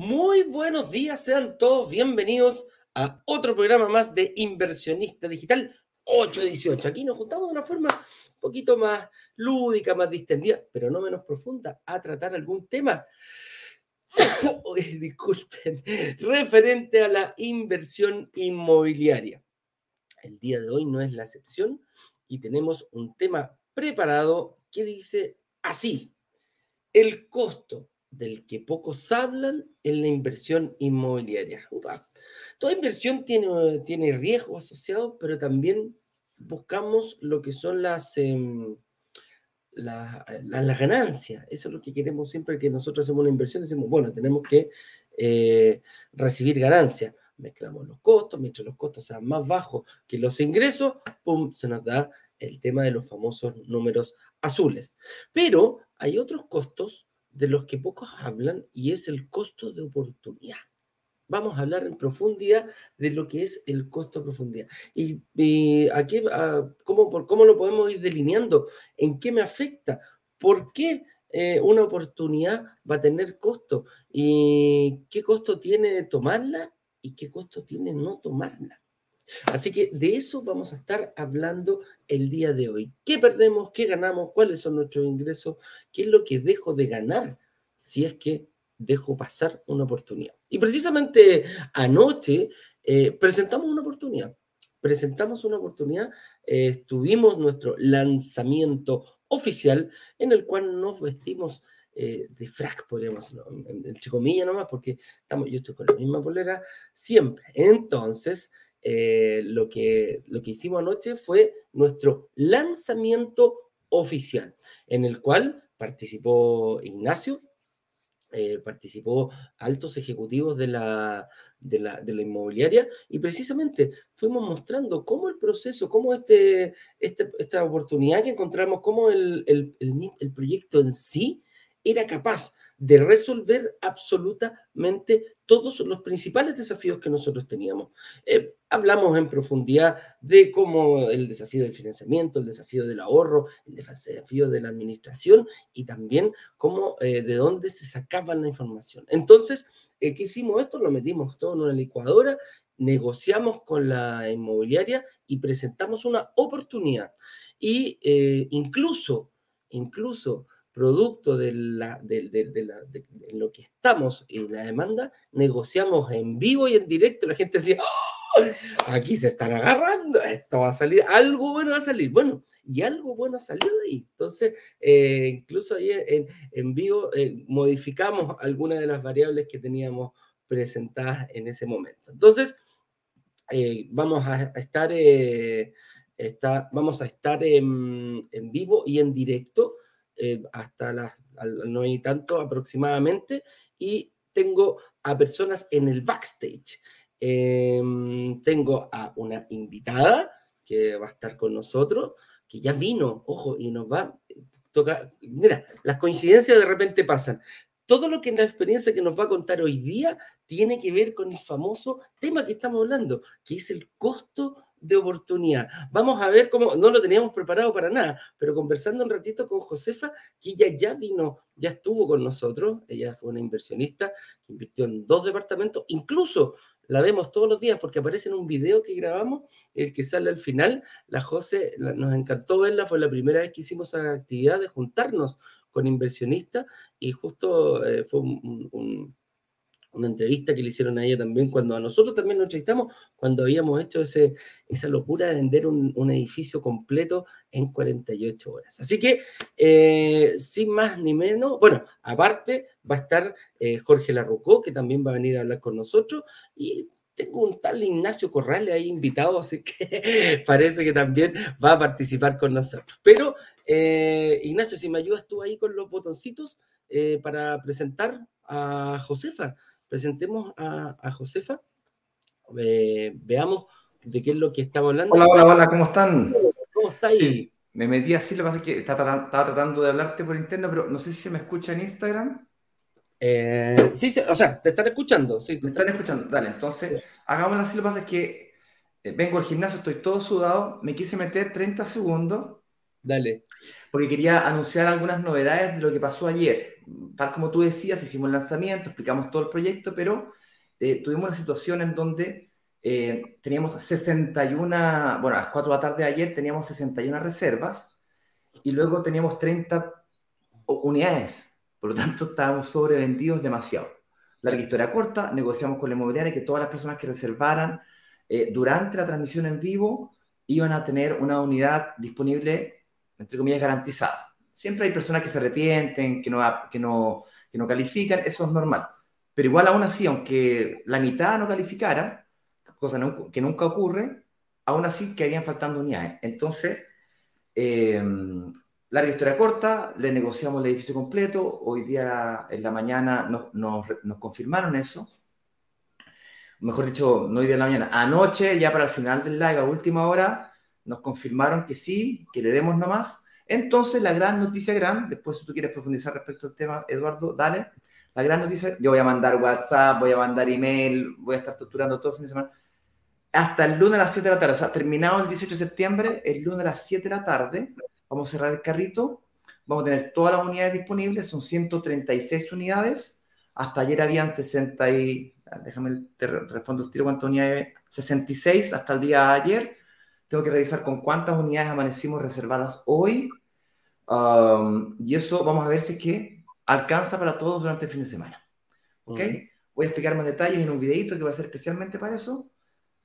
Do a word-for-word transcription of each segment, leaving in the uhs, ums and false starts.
Muy buenos días, sean todos bienvenidos a otro programa más de Inversionista Digital ocho dieciocho. Aquí nos juntamos de una forma un poquito más lúdica, más distendida, pero no menos profunda, a tratar algún tema, oh, disculpen, referente a la inversión inmobiliaria. El día de hoy no es la excepción y tenemos un tema preparado que dice así: el costo del que pocos hablan en la inversión inmobiliaria. Upa. Toda inversión tiene, tiene riesgos asociados, pero también buscamos lo que son las, eh, la, la, las ganancias. Eso es lo que queremos siempre que nosotros hacemos una inversión. Decimos, bueno, tenemos que eh, recibir ganancias. Mezclamos los costos, mientras los costos sean más bajos que los ingresos, pum, se nos da el tema de los famosos números azules. Pero hay otros costos de los que pocos hablan, y es el costo de oportunidad. Vamos a hablar en profundidad de lo que es el costo de profundidad. ¿Y, y a qué, a, cómo, por, cómo lo podemos ir delineando? ¿En qué me afecta? ¿Por qué eh, una oportunidad va a tener costo? ¿Y qué costo tiene tomarla? ¿Y qué costo tiene no tomarla? Así que de eso vamos a estar hablando el día de hoy. ¿Qué perdemos? ¿Qué ganamos? ¿Cuáles son nuestros ingresos? ¿Qué es lo que dejo de ganar si es que dejo pasar una oportunidad? Y precisamente anoche eh, presentamos una oportunidad. Presentamos una oportunidad, eh, tuvimos nuestro lanzamiento oficial en el cual nos vestimos Eh, de frac, podríamos, ¿no? Entre comillas nomás, porque estamos, yo estoy con la misma polera siempre. Entonces, eh, lo, que, lo que hicimos anoche fue nuestro lanzamiento oficial, en el cual participó Ignacio, eh, participó altos ejecutivos de la, de, la, de la inmobiliaria, y precisamente fuimos mostrando cómo el proceso, cómo este, este, esta oportunidad que encontramos, cómo el, el, el, el proyecto en sí era capaz de resolver absolutamente todos los principales desafíos que nosotros teníamos. Eh, hablamos en profundidad de cómo el desafío del financiamiento, el desafío del ahorro, el desafío de la administración, y también cómo, eh, de dónde se sacaban la información. Entonces, eh, ¿qué hicimos esto? Lo metimos todo en una licuadora, negociamos con la inmobiliaria y presentamos una oportunidad. Y eh, incluso, incluso, producto de, la, de, de, de, la, de lo que estamos en la demanda, negociamos en vivo y en directo. La gente decía, ¡oh! Aquí se están agarrando, esto va a salir, algo bueno va a salir. Bueno, y algo bueno salió de ahí. Entonces, eh, incluso ahí en, en vivo eh, modificamos algunas de las variables que teníamos presentadas en ese momento. Entonces, eh, vamos a estar, eh, está, vamos a estar en, en vivo y en directo Eh, hasta las nueve y tanto aproximadamente, y tengo a personas en el backstage. Eh, tengo a una invitada que va a estar con nosotros, que ya vino, ojo, y nos va a tocar. Mira, las coincidencias de repente pasan. Todo lo que la experiencia que nos va a contar hoy día tiene que ver con el famoso tema que estamos hablando, que es el costo de oportunidad. Vamos a ver cómo, no lo teníamos preparado para nada, pero conversando un ratito con Josefa, que ella ya vino, ya estuvo con nosotros. Ella fue una inversionista, invirtió en dos departamentos, incluso la vemos todos los días porque aparece en un video que grabamos, el que sale al final. La Jose, la, nos encantó verla, fue la primera vez que hicimos esa actividad de juntarnos con inversionistas, y justo eh, fue un, un, un una entrevista que le hicieron a ella también, cuando a nosotros también nos entrevistamos, cuando habíamos hecho ese, esa locura de vender un, un edificio completo en cuarenta y ocho horas. Así que, eh, sin más ni menos, bueno, aparte va a estar eh, Jorge Larrucó, que también va a venir a hablar con nosotros, y tengo un tal Ignacio Corral ahí invitado, así que parece que también va a participar con nosotros. Pero, eh, Ignacio, si me ayudas tú ahí con los botoncitos eh, para presentar a Josefa. Presentemos a, a Josefa, eh, veamos de qué es lo que estamos hablando. Hola, hola, hola, ¿cómo están? ¿Cómo está ahí? Me metí así, lo que pasa es que estaba, estaba tratando de hablarte por interno, pero no sé si se me escucha en Instagram. Eh, sí, sí, o sea, te están escuchando. Sí, te me están escuchando. escuchando, dale. Entonces, hagámoslo así, lo que pasa es que eh, vengo al gimnasio, estoy todo sudado, me quise meter treinta segundos. Dale. Porque quería anunciar algunas novedades de lo que pasó ayer. Tal como tú decías, hicimos el lanzamiento, explicamos todo el proyecto, pero eh, tuvimos una situación en donde eh, teníamos sesenta y una, bueno, a las cuatro de la tarde de ayer teníamos sesenta y una reservas y luego teníamos treinta unidades. Por lo tanto, estábamos sobrevendidos demasiado. Larga historia corta, negociamos con la inmobiliaria que todas las personas que reservaran eh, durante la transmisión en vivo iban a tener una unidad disponible, entre comillas, garantizada. Siempre hay personas que se arrepienten, que no, que no, que no califican, eso es normal. Pero igual aún así, aunque la mitad no calificara, cosa no, que nunca ocurre, aún así quedarían faltando unidades. Entonces, eh, larga historia corta, le negociamos el edificio completo, hoy día en la mañana nos, nos, nos confirmaron eso. Mejor dicho, no hoy día en la mañana, anoche, ya para el final del live, a última hora, nos confirmaron que sí, que le demos nomás. Entonces, la gran noticia, gran, después si tú quieres profundizar respecto al tema, Eduardo, dale. La gran noticia, yo voy a mandar WhatsApp, voy a mandar email, voy a estar torturando todo el fin de semana. Hasta el lunes a las siete de la tarde, o sea, terminado el dieciocho de septiembre, el lunes a las siete de la tarde, vamos a cerrar el carrito, vamos a tener todas las unidades disponibles, son ciento treinta y seis unidades. Hasta ayer habían sesenta y... Déjame, te respondo el tiro cuántas unidades... sesenta y seis hasta el día de ayer. Tengo que revisar con cuántas unidades amanecimos reservadas hoy. Um, y eso vamos a ver si es que alcanza para todos durante el fin de semana. ¿Ok? Uh-huh. Voy a explicar más detalles en un videito que va a ser especialmente para eso.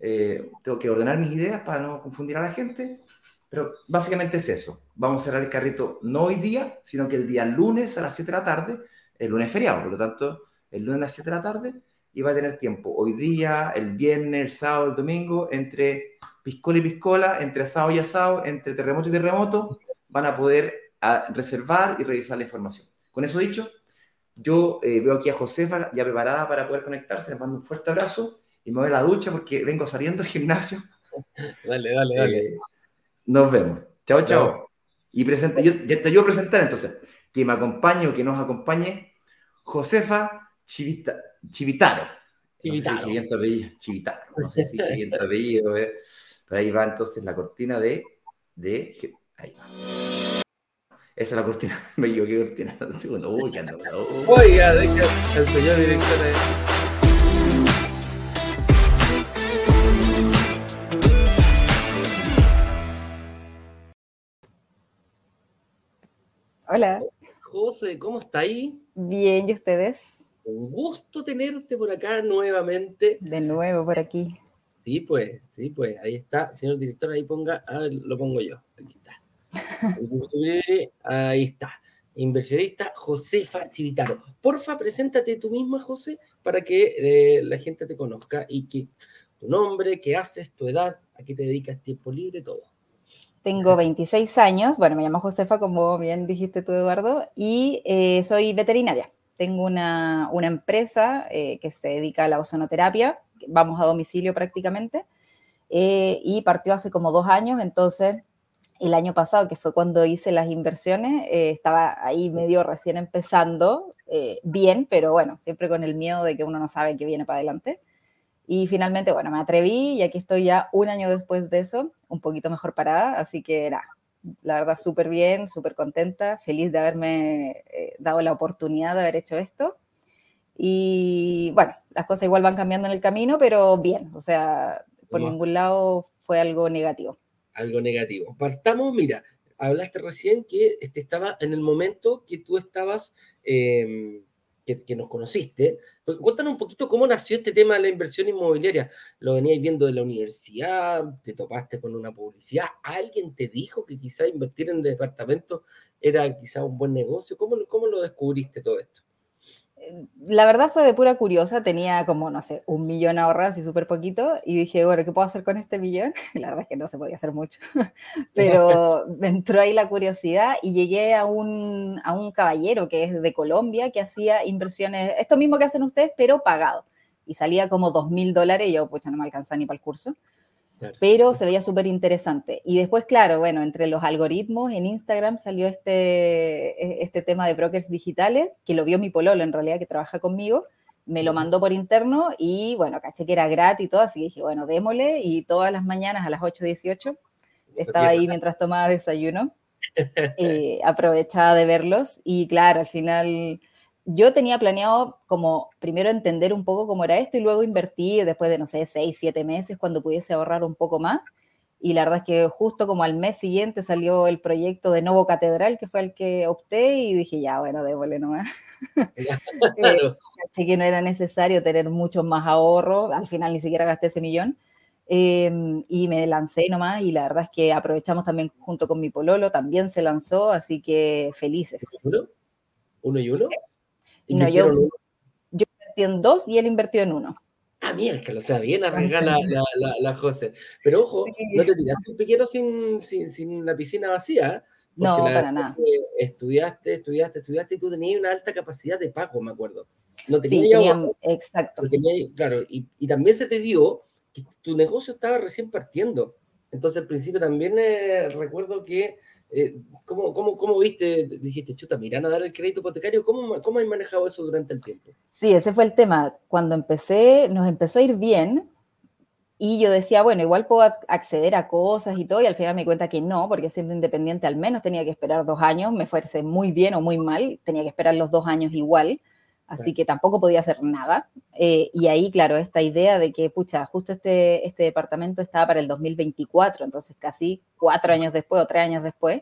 Eh, tengo que ordenar mis ideas para no confundir a la gente. Pero básicamente es eso. Vamos a cerrar el carrito no hoy día, sino que el día lunes a las siete de la tarde. El lunes es feriado, por lo tanto, el lunes a las siete de la tarde y va a tener tiempo. Hoy día, el viernes, el sábado, el domingo, entre piscola y piscola, entre asado y asado, entre terremoto y terremoto, van a poder a, reservar y revisar la información. Con eso dicho, yo eh, veo aquí a Josefa ya preparada para poder conectarse. Les mando un fuerte abrazo y me voy a la ducha porque vengo saliendo del gimnasio. Dale, dale, dale. Eh, nos vemos. Chao, chao. Y presenta, yo, ya te ayudo a presentar entonces. Que me acompañe o que nos acompañe, Josefa Chivita, Chivitaro. Chivitaro. No sé si bien torrillo, Chivitaro. No sé si bien torrillo, eh. Pero ahí va entonces la cortina de... de ahí va. Esa es la cortina. Me equivoqué, cortina. Un segundo. Uy, que ando. Oiga, de que el señor director es... Hola. José, ¿cómo está ahí? Bien, ¿y ustedes? Un gusto tenerte por acá nuevamente. De nuevo por aquí. Sí, pues, sí, pues, ahí está. Señor director, ahí ponga, a ver, lo pongo yo. Aquí está. Ahí está. Inversionista Josefa Chivitaro. Porfa, preséntate tú misma, José, para que eh, la gente te conozca y que tu nombre, qué haces, tu edad, a qué te dedicas, tiempo libre, todo. Tengo veintiséis años, bueno, me llamo Josefa, como bien dijiste tú, Eduardo, y eh, soy veterinaria. Tengo una, una empresa eh, que se dedica a la ozonoterapia, vamos a domicilio prácticamente, eh, y partió hace como dos años, entonces el año pasado, que fue cuando hice las inversiones, eh, estaba ahí medio recién empezando, eh, bien, pero bueno, siempre con el miedo de que uno no sabe qué viene para adelante. Y finalmente, bueno, me atreví y aquí estoy ya un año después de eso, un poquito mejor parada, así que nada, la verdad súper bien, súper contenta, feliz de haberme eh, dado la oportunidad de haber hecho esto. Y bueno, las cosas igual van cambiando en el camino, pero bien, o sea, por no. ningún lado fue algo negativo. Algo negativo. Partamos, mira, hablaste recién que este estaba en el momento que tú estabas... Eh, Que, que nos conociste. Cuéntanos un poquito cómo nació este tema de la inversión inmobiliaria. ¿Lo venías viendo de la universidad? ¿Te topaste con una publicidad? ¿Alguien te dijo que quizá invertir en departamentos era quizá un buen negocio? ¿Cómo, cómo lo descubriste todo esto? La verdad fue de pura curiosa. Tenía como, no sé, un millón ahorrados y súper poquito. Y dije, bueno, ¿qué puedo hacer con este millón? La verdad es que no se podía hacer mucho. Pero me entró ahí la curiosidad y llegué a un, a un caballero que es de Colombia que hacía inversiones, esto mismo que hacen ustedes, pero pagado. Y salía como dos mil dólares y yo, pucha, no me alcanzaba ni para el curso. Claro. Pero se veía súper interesante. Y después, claro, bueno, entre los algoritmos en Instagram salió este, este tema de brokers digitales, que lo vio mi pololo, en realidad, que trabaja conmigo. Me lo mandó por interno y, bueno, caché que era gratis y todo, así que dije, bueno, démosle. Y todas las mañanas a las ocho dieciocho estaba ahí mientras tomaba desayuno. Eh, aprovechaba de verlos. Y, claro, al final... Yo tenía planeado como primero entender un poco cómo era esto y luego invertir después de, no sé, seis, siete meses cuando pudiese ahorrar un poco más. Y la verdad es que justo como al mes siguiente salió el proyecto de Novo Catedral, que fue el que opté, y dije, ya, bueno, démosle nomás. eh, así que no era necesario tener muchos más ahorros. Al final ni siquiera gasté ese millón. Eh, y me lancé nomás, y la verdad es que aprovechamos también junto con mi pololo, también se lanzó, así que felices. ¿Uno? ¿Uno y uno? No, yo, yo invertí en dos y él invirtió en uno. Ah, miércoles, o sea, bien arriesgada la, la, la, la José. Pero ojo, sí. No te tiraste un piquero sin, sin, sin la piscina vacía. No, para nada. Estudiaste, estudiaste, estudiaste y tú tenías una alta capacidad de pago, me acuerdo. No tenías, sí, tenían, exacto. Tenías, claro, y, y también se te dio que tu negocio estaba recién partiendo. Entonces, al principio también eh, recuerdo que Eh, ¿cómo, cómo, ¿Cómo viste? Dijiste, chuta, me irán a dar el crédito hipotecario. ¿Cómo, ¿Cómo has manejado eso durante el tiempo? Sí, ese fue el tema. Cuando empecé, nos empezó a ir bien y yo decía, bueno, igual puedo acceder a cosas y todo, y al final me di cuenta que no, porque siendo independiente al menos tenía que esperar dos años, me fuese muy bien o muy mal, tenía que esperar los dos años igual, así claro. Que tampoco podía hacer nada. Eh, y ahí, claro, esta idea de que, pucha, justo este, este departamento estaba para el dos mil veinticuatro, entonces casi cuatro años después o tres años después,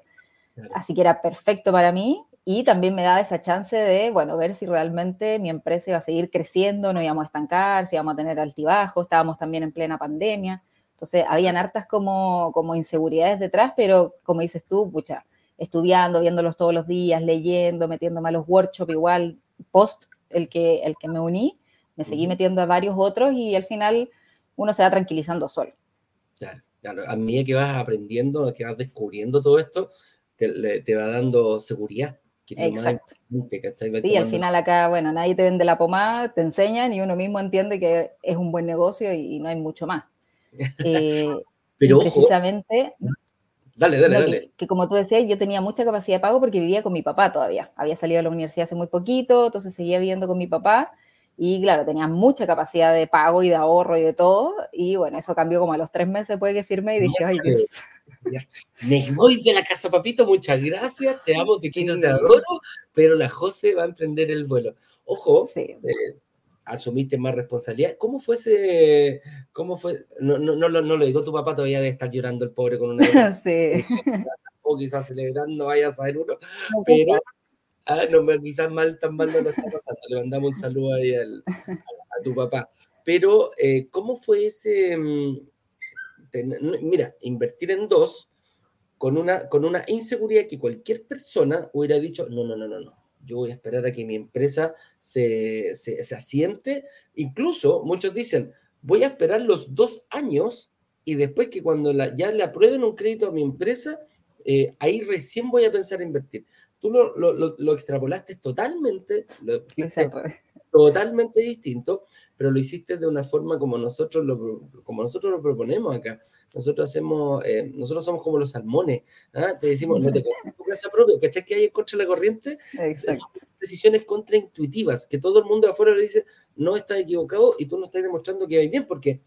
claro. Así que era perfecto para mí y también me daba esa chance de, bueno, ver si realmente mi empresa iba a seguir creciendo, no íbamos a estancar, si íbamos a tener altibajos, estábamos también en plena pandemia, entonces habían hartas como, como inseguridades detrás, pero como dices tú, pucha, estudiando, viéndolos todos los días, leyendo, metiéndome a los workshops igual, post el que, el que me uní, me seguí metiendo a varios otros y al final uno se va tranquilizando solo. Claro, claro. A medida que vas aprendiendo, que vas descubriendo todo esto, te, te va dando seguridad. Que exacto. Que, ¿cachai? Sí, al final acá, bueno, nadie te vende la pomada, te enseñan y uno mismo entiende que es un buen negocio y, y no hay mucho más. Eh, Pero ojo, precisamente... Dale, dale, no, dale. Que, que como tú decías, yo tenía mucha capacidad de pago porque vivía con mi papá todavía. Había salido de la universidad hace muy poquito, entonces seguía viviendo con mi papá. Y claro, tenía mucha capacidad de pago y de ahorro y de todo. Y bueno, eso cambió como a los tres meses después que firmé y dije, ya, ay Dios. Ya. Me voy de la casa, papito, muchas gracias. Te amo, te quiero, sí. Te adoro. Pero la José va a emprender el vuelo. Ojo, sí. eh, asumiste más responsabilidad. ¿Cómo fue ese...? ¿Cómo fue? No, no, no, no lo digo, tu papá todavía debe estar llorando el pobre con una... Sí. O quizás celebrando, vaya a saber uno. Pero... Ah, no, quizás mal, tan mal no lo está pasando. Le mandamos un saludo ahí al, a, a tu papá. Pero, eh, ¿cómo fue ese...? Ten, mira, invertir en dos con una, con una inseguridad que cualquier persona hubiera dicho, no, no, no, no, no. Yo voy a esperar a que mi empresa se, se, se asiente. Incluso, muchos dicen, voy a esperar los dos años y después que cuando la, ya le aprueben un crédito a mi empresa, eh, ahí recién voy a pensar en invertir. Tú lo, lo, lo, lo extrapolaste totalmente, lo extrapolaste totalmente distinto, pero lo hiciste de una forma como nosotros lo, como nosotros lo proponemos acá. Nosotros hacemos, eh, nosotros somos como los salmones, ¿ah? Te decimos, no te compres tu casa propia, ¿cachai? Que hay contra la corriente. Exacto. Son decisiones contraintuitivas, que todo el mundo de afuera le dice, no estás equivocado y tú no estás demostrando que hay bien, porque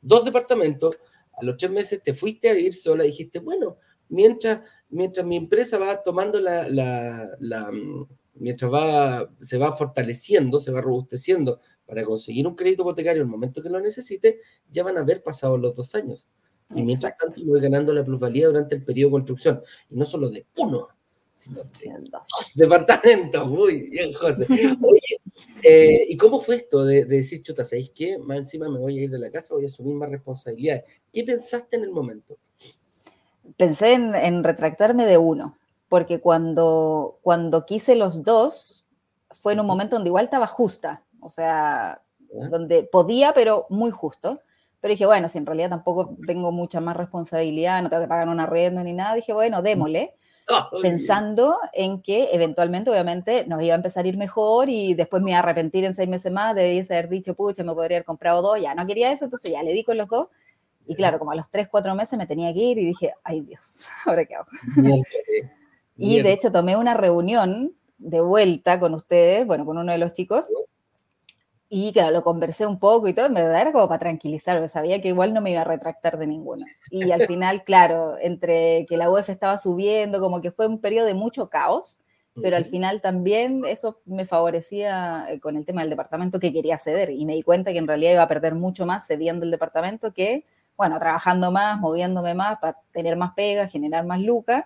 dos departamentos, a los tres meses te fuiste a vivir sola y dijiste, bueno, Mientras, mientras mi empresa va tomando la, la, la mientras va, se va fortaleciendo, se va robusteciendo para conseguir un crédito hipotecario en el momento que lo necesite, ya van a haber pasado los dos años. Y mientras tanto voy ganando la plusvalía durante el periodo de construcción. Y no solo de uno, sino de dos departamentos. Muy bien, José. Oye, eh, ¿y cómo fue esto de, de decir, chuta, ¿sabéis qué? Más encima me voy a ir de la casa, voy a asumir más responsabilidades. ¿Qué pensaste en el momento? Pensé en, en retractarme de uno, porque cuando, cuando quise los dos, fue en un momento donde igual estaba justa, o sea, donde podía, pero muy justo. Pero dije, bueno, si en realidad tampoco tengo mucha más responsabilidad, no tengo que pagar un arriendo ni nada, dije, bueno, démosle, pensando en que eventualmente, obviamente, nos iba a empezar a ir mejor y después me iba a arrepentir en seis meses más, debí haber dicho, pucha, me podría haber comprado dos, ya no quería eso, entonces ya le di con los dos. Y claro, como a los tres, cuatro meses me tenía que ir y dije, ay Dios, ¿ahora qué hago? Bien, y bien. De hecho tomé una reunión de vuelta con ustedes, bueno, con uno de los chicos, y claro, lo conversé un poco y todo, en verdad era como para tranquilizarme, sabía que igual no me iba a retractar de ninguno. Y al final, claro, entre que la U E F estaba subiendo, como que fue un periodo de mucho caos, pero al final también eso me favorecía con el tema del departamento que quería ceder, y me di cuenta que en realidad iba a perder mucho más cediendo el departamento que, bueno, trabajando más, moviéndome más para tener más pega, generar más lucas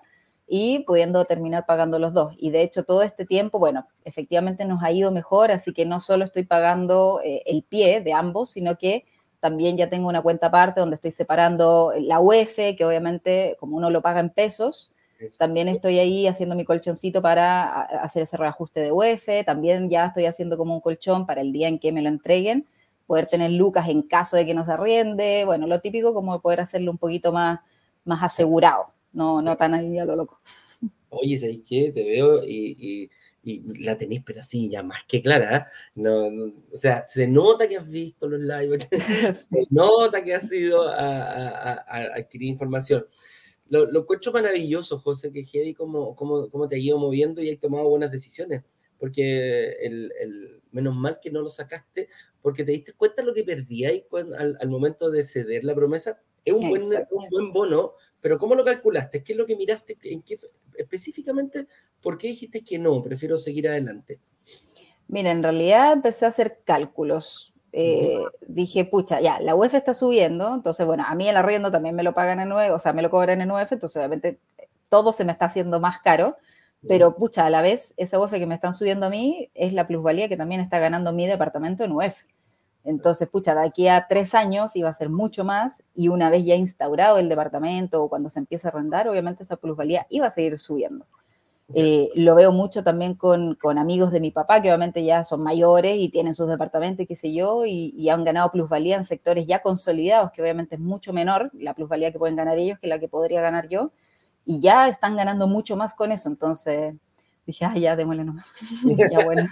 y pudiendo terminar pagando los dos. Y de hecho todo este tiempo, bueno, efectivamente nos ha ido mejor, así que no solo estoy pagando eh, el pie de ambos, sino que también ya tengo una cuenta aparte donde estoy separando la U E F, que obviamente como uno lo paga en pesos, también estoy ahí haciendo mi colchoncito para hacer ese reajuste de U E F, también ya estoy haciendo como un colchón para el día en que me lo entreguen, poder tener lucas en caso de que nos arriende, bueno, lo típico como poder hacerlo un poquito más, más asegurado, no, no tan ahí a lo loco. Oye, ¿sabes qué? Te veo y, y, y la tenés, pero así ya más que clara, ¿eh? No, no, o sea, se nota que has visto los lives, se nota que has ido a, a, a adquirir información. Lo, lo encuentro maravilloso, José, que heavy cómo, cómo, cómo te has ido moviendo y has tomado buenas decisiones, porque el, el, menos mal que no lo sacaste, porque te diste cuenta lo que perdías al, al momento de ceder la promesa. Es un buen, un buen bono, pero ¿cómo lo calculaste? ¿Qué es lo que miraste? ¿En qué, específicamente, por qué dijiste que no? Prefiero seguir adelante. Mira, en realidad empecé a hacer cálculos. Eh, dije, pucha, ya, la U E F está subiendo, entonces, bueno, a mí el arriendo también me lo pagan en U E F, o sea, me lo cobran en U E F, entonces, obviamente, todo se me está haciendo más caro, pero, pucha, a la vez, esa U E F que me están subiendo a mí es la plusvalía que también está ganando mi departamento en U E F. Entonces, pucha, de aquí a tres años iba a ser mucho más, y una vez ya instaurado el departamento, o cuando se empiece a arrendar, obviamente, esa plusvalía iba a seguir subiendo. Eh, lo veo mucho también con, con amigos de mi papá, que obviamente ya son mayores y tienen sus departamentos, qué sé yo, y, y han ganado plusvalía en sectores ya consolidados, que obviamente es mucho menor la plusvalía que pueden ganar ellos que la que podría ganar yo, y ya están ganando mucho más con eso. Entonces dije, ah, ya, démosle nomás. Ya, bueno.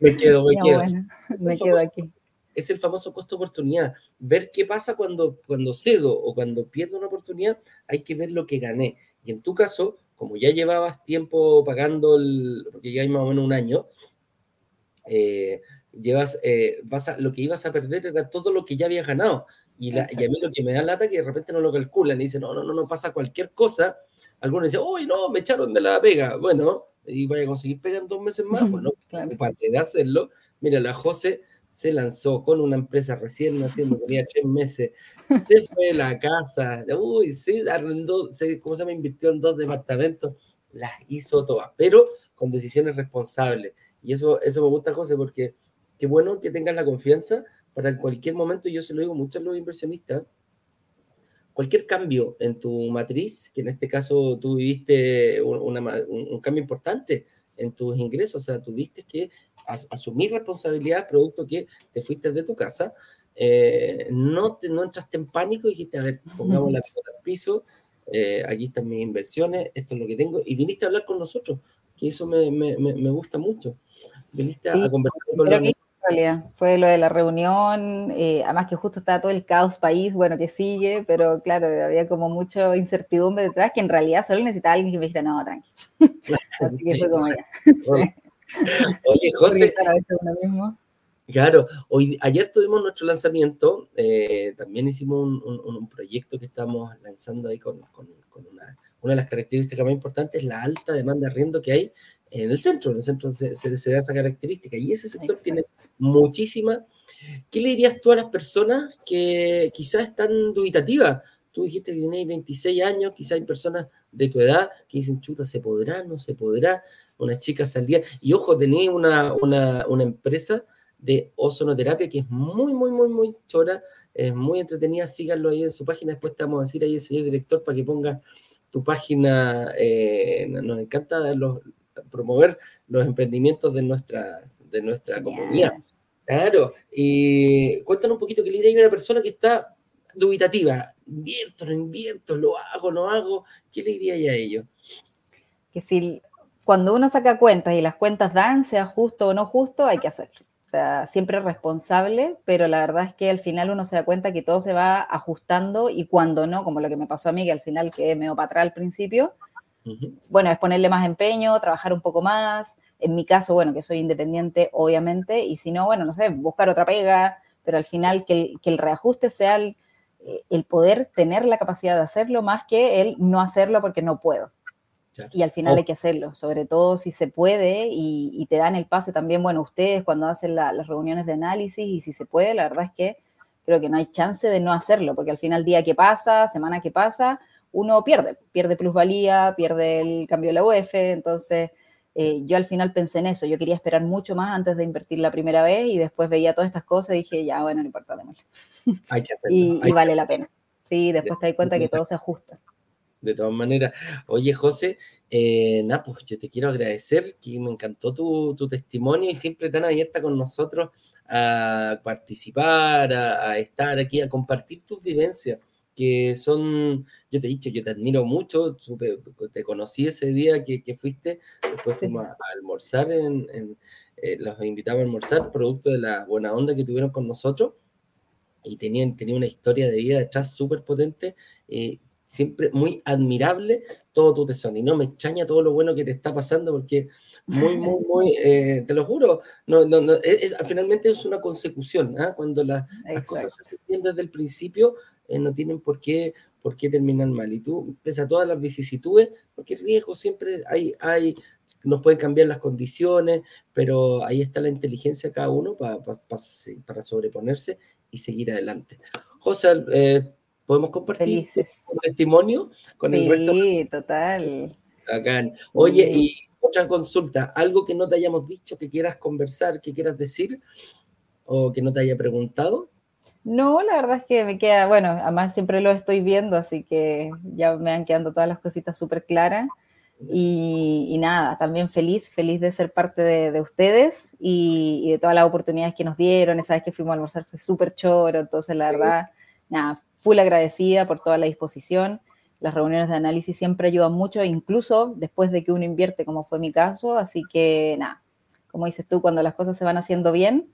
Me quedo, me ya quedo. Bueno, me famoso, quedo aquí. Es el famoso costo-oportunidad. Ver qué pasa cuando, cuando cedo o cuando pierdo una oportunidad, hay que ver lo que gané. Y en tu caso, como ya llevabas tiempo pagando, el, porque ya hay más o menos un año, eh, llevas, eh, vas a, lo que ibas a perder era todo lo que ya habías ganado. Y, la, y a mí lo que me da lata es que de repente no lo calculan y dicen, no, no, no, no pasa cualquier cosa. Algunos dicen, uy, no, me echaron de la pega. Bueno, y voy a conseguir pega en dos meses más. Bueno, claro. Para de hacerlo, mira, la José se lanzó con una empresa recién naciendo, tenía tres meses, se fue de la casa, uy, sí, arrendó, se, ¿cómo se llama? Invirtió en dos departamentos, las hizo todas, pero con decisiones responsables. Y eso, eso me gusta, José, porque qué bueno que tengas la confianza para cualquier momento. Yo se lo digo mucho a los inversionistas, cualquier cambio en tu matriz, que en este caso tú viviste una, un, un cambio importante en tus ingresos, o sea, tuviste que asumir responsabilidad producto que te fuiste de tu casa, eh, no, te, no entraste en pánico y dijiste, a ver, pongamos la pelota al piso, eh, aquí están mis inversiones, esto es lo que tengo, y viniste a hablar con nosotros, que eso me, me, me gusta mucho. Viniste sí, a conversar con nosotros. Fue lo de la reunión, eh, además que justo estaba todo el caos país, bueno, que sigue, pero claro, había como mucha incertidumbre detrás, que en realidad solo necesitaba alguien que me dijera, no, tranqui. Así que fue como ya. Sí. Oye, José, claro, hoy, ayer tuvimos nuestro lanzamiento, eh, también hicimos un, un, un proyecto que estamos lanzando ahí con, con, con una, una de las características más importantes, la alta demanda de arriendo que hay en el centro, en el centro se, se, se da esa característica y ese sector Exacto. tiene muchísima. ¿Qué le dirías tú a las personas que quizás están dubitativas? Tú dijiste que tenéis veintiséis años, quizás hay personas de tu edad que dicen, chuta, ¿se podrá? ¿No se podrá? Una chica salía, y ojo, tenía una, una, una empresa de ozonoterapia que es muy, muy, muy, muy chora, es muy entretenida, síganlo ahí en su página, después te vamos a decir ahí el señor director para que ponga tu página, eh, nos encanta los, promover los emprendimientos de nuestra, de nuestra yeah. comunidad. Claro, y cuéntanos un poquito que le diría a una persona que está dubitativa, invierto, no invierto, lo hago, no hago, ¿qué le diría ya a ellos? Que si cuando uno saca cuentas y las cuentas dan, sea justo o no justo, hay que hacerlo. O sea, siempre responsable, pero la verdad es que al final uno se da cuenta que todo se va ajustando y cuando no, como lo que me pasó a mí, que al final quedé medio para atrás al principio, uh-huh. Bueno, es ponerle más empeño, trabajar un poco más. En mi caso, bueno, que soy independiente, obviamente, y si no, bueno, no sé, buscar otra pega, pero al final que el, que el reajuste sea el, el poder tener la capacidad de hacerlo más que el no hacerlo porque no puedo. Y al final oh. hay que hacerlo, sobre todo si se puede y, y te dan el pase también, bueno, ustedes cuando hacen la, las reuniones de análisis y si se puede, la verdad es que creo que no hay chance de no hacerlo, porque al final día que pasa, semana que pasa, uno pierde, pierde plusvalía, pierde el cambio de la U E F, entonces eh, yo al final pensé en eso, yo quería esperar mucho más antes de invertir la primera vez y después veía todas estas cosas y dije, ya, bueno, no importa, démosle. Hay que hacerlo. Y, hay y vale que hacerlo. La pena. Sí, después te das cuenta que todo se ajusta. De todas maneras. Oye, José, eh, nada, pues yo te quiero agradecer, que me encantó tu, tu testimonio y siempre tan abierta con nosotros a participar, a, a estar aquí, a compartir tus vivencias, que son, yo te he dicho, yo te admiro mucho, supe, te conocí ese día que, que fuiste, después sí. fuimos a, a almorzar, en, en, eh, los invitamos a almorzar, producto de la buena onda que tuvieron con nosotros, y tenían, tenían una historia de vida detrás súper potente, eh, siempre muy admirable todo tu tesón, y no me extraña todo lo bueno que te está pasando, porque muy, muy, muy, eh, te lo juro, no, no, no, es, es, finalmente es una consecución, ¿eh? Cuando la, las cosas se hacen desde el principio, eh, no tienen por qué, por qué terminar mal, y tú, pese a todas las vicisitudes, porque riesgo siempre hay, hay, nos pueden cambiar las condiciones, pero ahí está la inteligencia de cada uno pa, pa, pa, para sobreponerse y seguir adelante. José, eh, podemos compartir Felices. Un testimonio con sí, el resto. Sí, total. Bacán. Oye, sí. Y otra consulta, algo que no te hayamos dicho, que quieras conversar, que quieras decir, o que no te haya preguntado. No, la verdad es que me queda, bueno, además siempre lo estoy viendo, así que ya me van quedando todas las cositas súper claras. Y, y nada, también feliz, feliz de ser parte de, de ustedes y, y de todas las oportunidades que nos dieron. Esa vez que fuimos a almorzar fue súper choro, entonces la verdad, sí. nada, full agradecida por toda la disposición. Las reuniones de análisis siempre ayudan mucho, incluso después de que uno invierte, como fue mi caso. Así que, nada, como dices tú, cuando las cosas se van haciendo bien,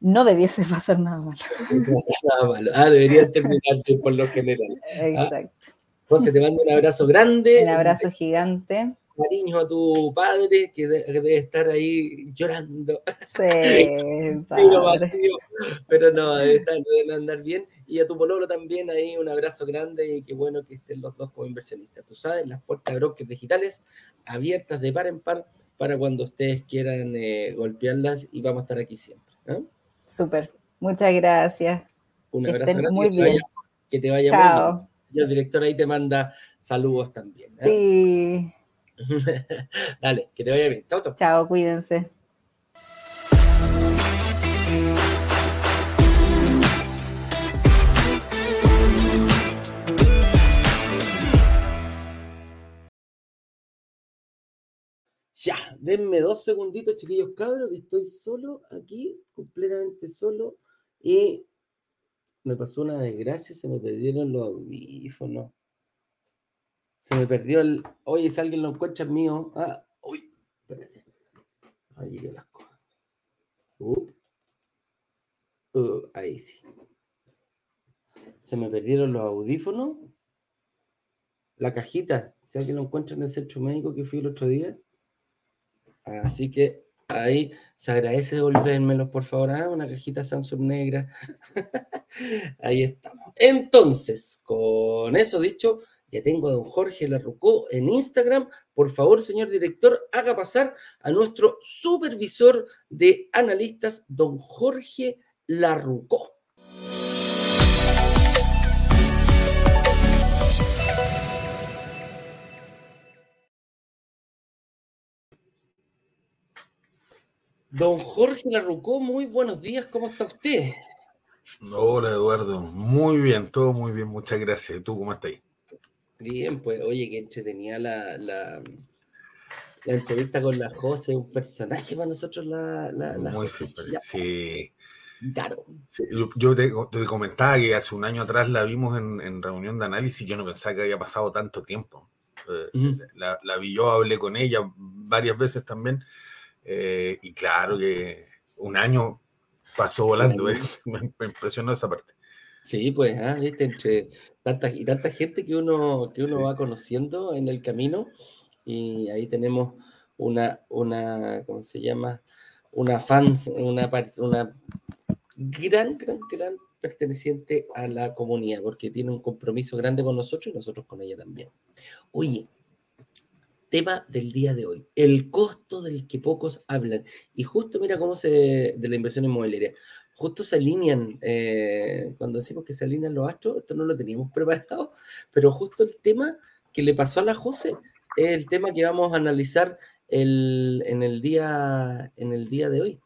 no debiese pasar nada malo. No debiese pasar nada malo. Ah, debería terminar por lo general. Exacto. Ah, José, te mando un abrazo grande. Un abrazo un gigante. Cariño a tu padre, que debe estar ahí llorando. Sí, vacío, pero no, debe, estar, debe andar bien. Y a tu pololo también, ahí un abrazo grande y qué bueno que estén los dos como inversionistas. Tú sabes, las puertas de Brokers Digitales abiertas de par en par para cuando ustedes quieran eh, golpearlas y vamos a estar aquí siempre. ¿Eh? Súper, muchas gracias. Un abrazo estén grande. Muy que, te bien. Vaya, que te vaya Chao. Muy bien. Y el director ahí te manda saludos también. ¿Eh? Sí. Dale, que te vaya bien. Chao, chao. Chao, cuídense. Ya, denme dos segunditos, chiquillos cabros, que estoy solo aquí, completamente solo, y me pasó una desgracia, se me perdieron los audífonos. Se me perdió el... Oye, si alguien lo encuentra, es mío. Ah, uy, espérate. Ahí yo las cojo. Uh, uh, ahí sí. Se me perdieron los audífonos. La cajita. Si alguien lo encuentra en el centro médico que fui el otro día. Así que ahí se agradece devolvérmelos, por favor. Ah, una cajita Samsung negra. Ahí estamos. Entonces, con eso dicho... Ya tengo a don Jorge Larrucó en Instagram. Por favor, señor director, haga pasar a nuestro supervisor de analistas, don Jorge Larrucó. Don Jorge Larrucó, muy buenos días. ¿Cómo está usted? Hola, Eduardo. Muy bien, todo muy bien. Muchas gracias. ¿Y tú cómo estás? Bien, pues, oye, que entretenía la, la, la entrevista con la José, un personaje para nosotros, la, la, la muy José, simple, sí. Claro. Sí, yo, yo te, te comentaba que hace un año atrás la vimos en, en reunión de análisis, yo no pensaba que había pasado tanto tiempo. Eh, uh-huh. la, la vi yo, hablé con ella varias veces también, eh, y claro que un año pasó volando, eh. me, me impresionó esa parte. Sí, pues, ¿eh? ¿Viste? Entre tanta, y tanta gente que uno, que uno sí. va conociendo en el camino, y ahí tenemos una, una ¿cómo se llama? Una fan, una, una gran, gran, gran perteneciente a la comunidad, porque tiene un compromiso grande con nosotros y nosotros con ella también. Oye, tema del día de hoy, el costo del que pocos hablan. Y justo mira cómo se, de la inversión inmobiliaria, justo se alinean, eh, cuando decimos que se alinean los astros, esto no lo teníamos preparado, pero justo el tema que le pasó a la José es el tema que vamos a analizar el, en, el día, en el día de hoy.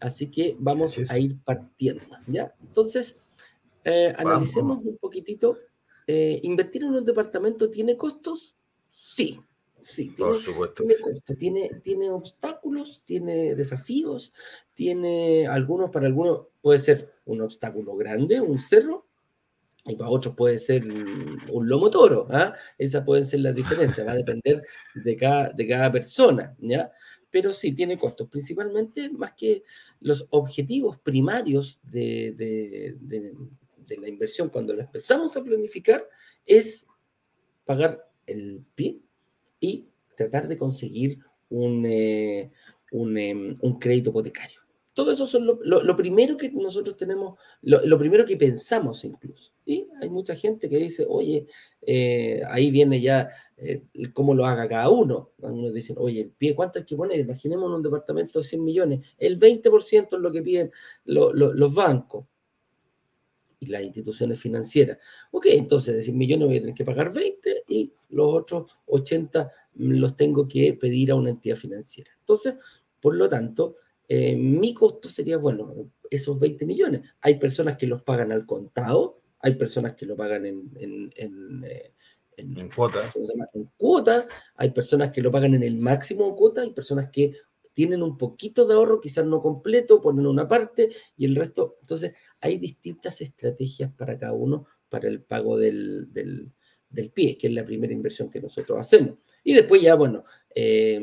Así que vamos Gracias. a ir partiendo, ¿ya? Entonces, eh, analicemos vamos. un poquitito. Eh, ¿Invertir en un departamento tiene costos? Sí. Sí, tiene, por supuesto, tiene, sí. tiene, tiene obstáculos, tiene desafíos, tiene algunos, para algunos puede ser un obstáculo grande, un cerro, y para otros puede ser un lomo toro, ¿eh? Esas pueden ser las diferencias, va a depender de cada, de cada persona, ¿ya? Pero sí, tiene costos, principalmente más que los objetivos primarios de, de, de, de la inversión, cuando la empezamos a planificar, es pagar el pie, y tratar de conseguir un, eh, un, eh, un crédito hipotecario. Todo eso es lo, lo, lo primero que nosotros tenemos, lo, lo primero que pensamos incluso. Y hay mucha gente que dice, oye, eh, ahí viene ya eh, cómo lo haga cada uno. Algunos dicen, oye, el pie, ¿cuánto hay que poner? Imaginemos un departamento de cien millones. El veinte por ciento es lo que piden lo, lo, los bancos y las instituciones financieras. Ok, entonces de cien millones voy a tener que pagar veinte y los otros ochenta los tengo que pedir a una entidad financiera. Entonces, por lo tanto, eh, mi costo sería, bueno, esos veinte millones. Hay personas que los pagan al contado, hay personas que lo pagan en... en, en eh, en, en cuota. ¿Cómo se llama? En cuota, hay personas que lo pagan en el máximo de cuota, hay personas que tienen un poquito de ahorro, quizás no completo, ponen una parte y el resto. Entonces, hay distintas estrategias para cada uno para el pago del, del, del pie, que es la primera inversión que nosotros hacemos. Y después ya, bueno, eh,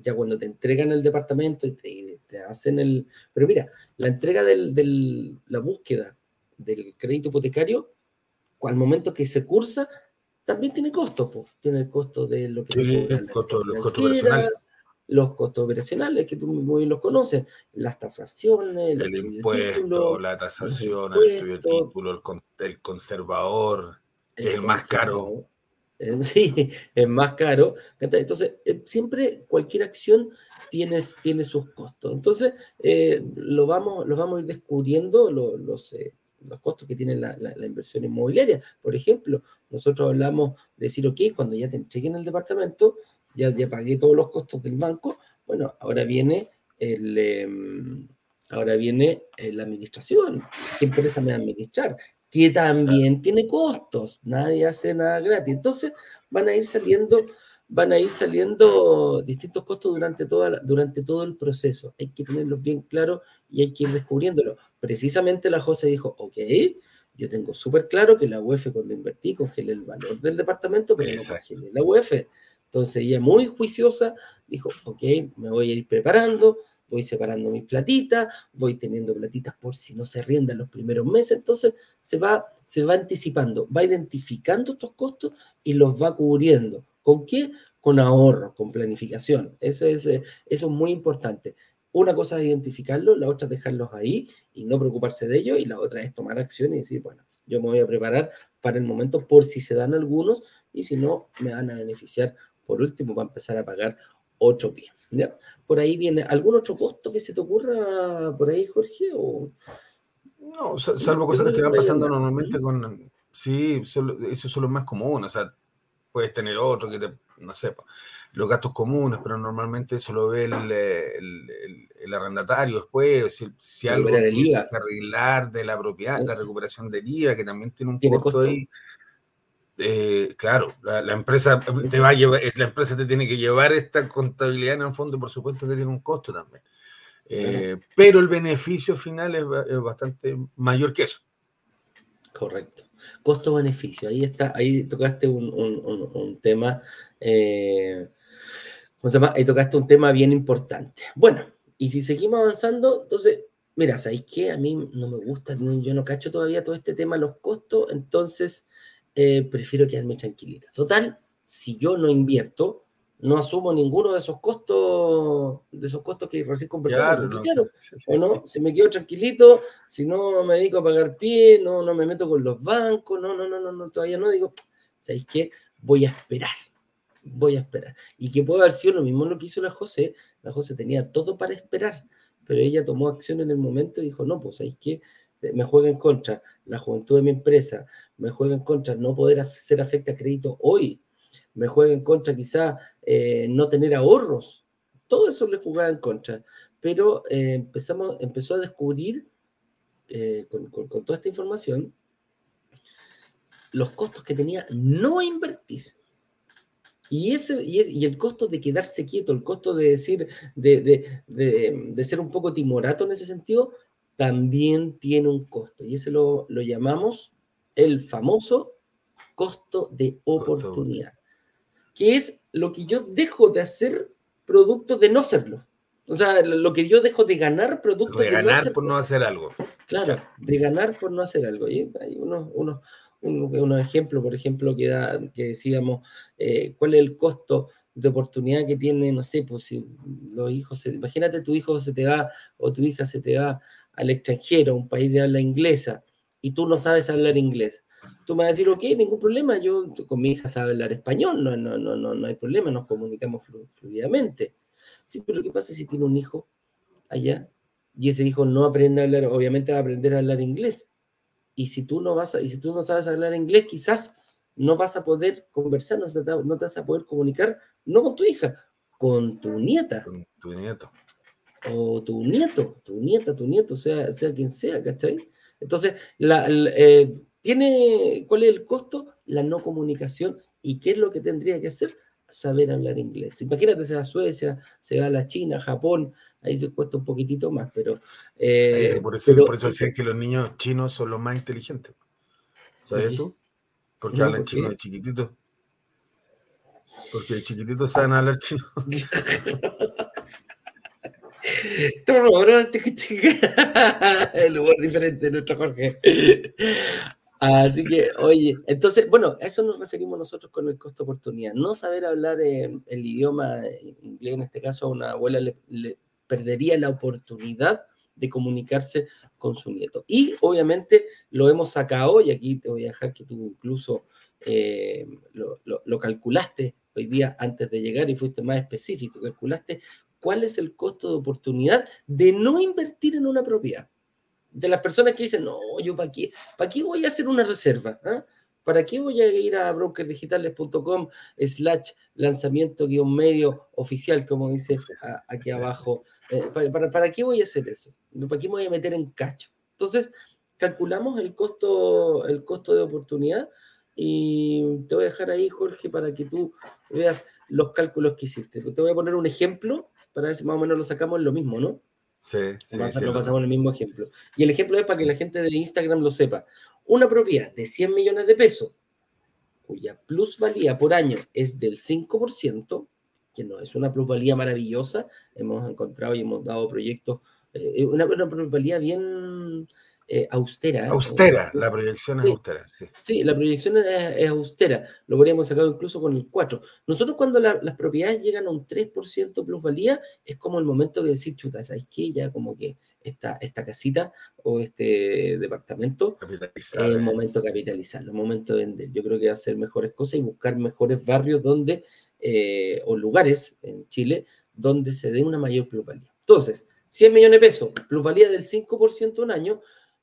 ya cuando te entregan el departamento y te, y te hacen el... Pero mira, la entrega del, del, la búsqueda del crédito hipotecario, al momento que se cursa, también tiene costos, pues. Tiene el costo de lo que... Sí, el costo, los costos personales. Los costos operacionales, que tú muy bien los conoces, las tasaciones, el, el impuesto, título, la tasación, el, el estudio de título, el, con, el conservador, el que es el más caro. Sí, es más caro. Entonces, siempre cualquier acción tiene, tiene sus costos. Entonces, eh, lo vamos, los vamos a ir descubriendo, lo, los... Eh, los costos que tiene la, la, la inversión inmobiliaria. Por ejemplo, nosotros hablamos de decir, ok, cuando ya te entreguen el departamento, ya, ya pagué todos los costos del banco, bueno, ahora viene el, eh, ahora viene la administración, qué empresa me va a administrar, que también tiene costos, nadie hace nada gratis. Entonces van a ir saliendo, van a ir saliendo distintos costos durante, toda la, durante todo el proceso. Hay que tenerlos bien claros y hay que ir descubriéndolos. Precisamente la José dijo, ok, yo tengo súper claro que la U E F cuando invertí congelé el valor del departamento, pero Exacto. no congelé la U E F. Entonces ella muy juiciosa dijo, ok, me voy a ir preparando, voy separando mis platitas, voy teniendo platitas por si no se arriendan los primeros meses. Entonces se va, se va anticipando, va identificando estos costos y los va cubriendo. ¿Con qué? Con ahorros, con planificación. Eso es, eso es muy importante. Una cosa es identificarlos, la otra es dejarlos ahí y no preocuparse de ellos, y la otra es tomar acción y decir, bueno, yo me voy a preparar para el momento por si se dan algunos, y si no, me van a beneficiar por último para empezar a pagar ocho pies. ¿Ya? Por ahí viene, ¿algún otro costo que se te ocurra por ahí, Jorge? ¿O? No, salvo cosas que te van pasando normalmente con... Sí, solo, eso es lo más común, o sea, puedes tener otro que te, no sé, los gastos comunes, pero normalmente eso lo ve el, el, el, el arrendatario después, si, si algo tienes que arreglar de la propiedad, la recuperación del I V A, que también tiene un ¿Tiene costo, costo ahí. Eh, claro, la, la empresa te va a llevar, la empresa te tiene que llevar esta contabilidad en el fondo, por supuesto que tiene un costo también. Eh, claro. Pero el beneficio final es, es bastante mayor que eso. Correcto. Costo-beneficio. Ahí está, ahí tocaste un, un, un, un tema, eh, ¿cómo se llama? Ahí tocaste un tema bien importante. Bueno, y si seguimos avanzando, entonces mira, ¿sabéis qué? A mí no me gusta, yo no cacho todavía todo este tema, los costos, entonces eh, prefiero quedarme tranquilita. Total, si yo no invierto, no asumo ninguno de esos costos, de esos costos que recién conversamos. Claro, no, claro, sí, sí, o no, si me quedo tranquilito, si no me dedico a pagar pie, no, no me meto con los bancos, no, no, no, no, no todavía no, digo, ¿sabéis qué? Voy a esperar, voy a esperar. Y que puede haber sido lo mismo lo que hizo la José, la José tenía todo para esperar, pero ella tomó acción en el momento y dijo, no, pues, ¿sabéis qué? Me juega en contra la juventud de mi empresa, me juega en contra no poder hacer afecta a crédito hoy, me juega en contra quizá eh, no tener ahorros, todo eso le jugaba en contra, pero eh, empezamos, empezó a descubrir eh, con, con, con toda esta información los costos que tenía no invertir, y, ese, y, ese, y el costo de quedarse quieto, el costo de decir, de, de, de, de ser un poco timorato en ese sentido, también tiene un costo, y ese lo, lo llamamos el famoso costo de oportunidad, que es lo que yo dejo de hacer producto de no hacerlo. O sea, lo que yo dejo de ganar producto de, de ganar no hacer, por no hacer algo. Claro, de ganar por no hacer algo. Y hay unos, unos, unos, unos ejemplos, por ejemplo, que, da, que decíamos, eh, ¿cuál es el costo de oportunidad que tiene, no sé, pues si los hijos, se, imagínate tu hijo se te va o tu hija se te va al extranjero, a un país de habla inglesa, y tú no sabes hablar inglés. Tú me vas a decir, ok, ningún problema, yo con mi hija sabe hablar español, no, no, no, no, no hay problema, nos comunicamos flu- fluidamente. Sí, pero ¿qué pasa si tiene un hijo allá y ese hijo no aprende a hablar, obviamente va a aprender a hablar inglés? Y si tú no vas a, y si tú no sabes hablar inglés, quizás no vas a poder conversar, no, no te vas a poder comunicar, no con tu hija, con tu nieta. Con tu nieto. O tu nieto, tu nieta, tu nieto, sea, sea quien sea, ¿cachai? Entonces, la... la eh, ¿Tiene, ¿cuál es el costo? La no comunicación. ¿Y qué es lo que tendría que hacer? Saber hablar inglés. Imagínate, se va a Suecia, se va a la China, Japón, ahí se cuesta un poquitito más, pero... Eh, eh, por eso, pero, por eso decían que los niños chinos son los más inteligentes. ¿Sabes tú? Porque no, hablan ¿por chino de chiquititos. Porque de chiquititos saben hablar chino. El humor diferente de nuestro Jorge. Así que, oye, entonces, bueno, a eso nos referimos nosotros con el costo oportunidad. No saber hablar eh, el idioma inglés, en este caso a una abuela le, le perdería la oportunidad de comunicarse con su nieto. Y obviamente lo hemos sacado, y aquí te voy a dejar que tú incluso eh, lo, lo, lo calculaste hoy día antes de llegar y fuiste más específico, calculaste cuál es el costo de oportunidad de no invertir en una propiedad. De las personas que dicen, no, yo para qué, para qué voy a hacer una reserva, ¿eh? ¿Para qué voy a ir a brokersdigitales.com slash lanzamiento guión medio oficial, como dices a, aquí abajo? Eh, para, para, ¿Para qué voy a hacer eso? ¿Para qué me voy a meter en cacho? Entonces, calculamos el costo, el costo de oportunidad, y te voy a dejar ahí, Jorge, para que tú veas los cálculos que hiciste. Te voy a poner un ejemplo, para ver si más o menos lo sacamos en lo mismo, ¿no? Sí, sí, lo pasamos, sí, lo pasamos en el mismo ejemplo. Y el ejemplo es para que la gente de Instagram lo sepa. Una propiedad de cien millones de pesos, cuya plusvalía por año es del cinco por ciento, que no es una plusvalía maravillosa, hemos encontrado y hemos dado proyectos, eh, una, una plusvalía bien eh, austera. ¿eh? Austera, la proyección es sí, austera. Sí. sí, la proyección es, es austera, lo podríamos sacar incluso con el cuatro. Nosotros cuando la, las propiedades llegan a un tres por ciento plusvalía, es como el momento de decir, chuta, ¿sabes qué? Ya como que esta, esta casita o este departamento es eh, el momento de capitalizarlo, el momento de vender. Yo creo que va a hacer mejores cosas y buscar mejores barrios donde eh, o lugares en Chile donde se dé una mayor plusvalía. Entonces, cien millones de pesos, plusvalía del cinco por ciento un año.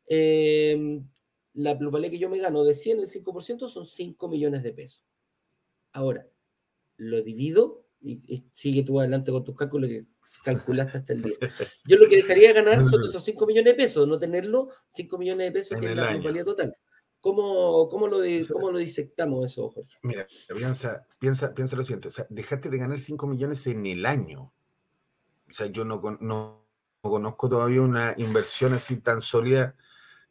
Eh, la plusvalía que yo me gano de cien, el cinco por ciento son cinco millones de pesos. Ahora, lo divido y, y sigue tú adelante con tus cálculos que calculaste hasta el día. Yo lo que dejaría de ganar son esos cinco millones de pesos, no tenerlo, cinco millones de pesos que es la plusvalía total. ¿Cómo, cómo, lo, ¿Cómo lo disectamos eso, Jorge? Mira, piensa, piensa, piensa lo siguiente, o sea, dejaste de ganar cinco millones en el año. O sea, yo no, no, no conozco todavía una inversión así tan sólida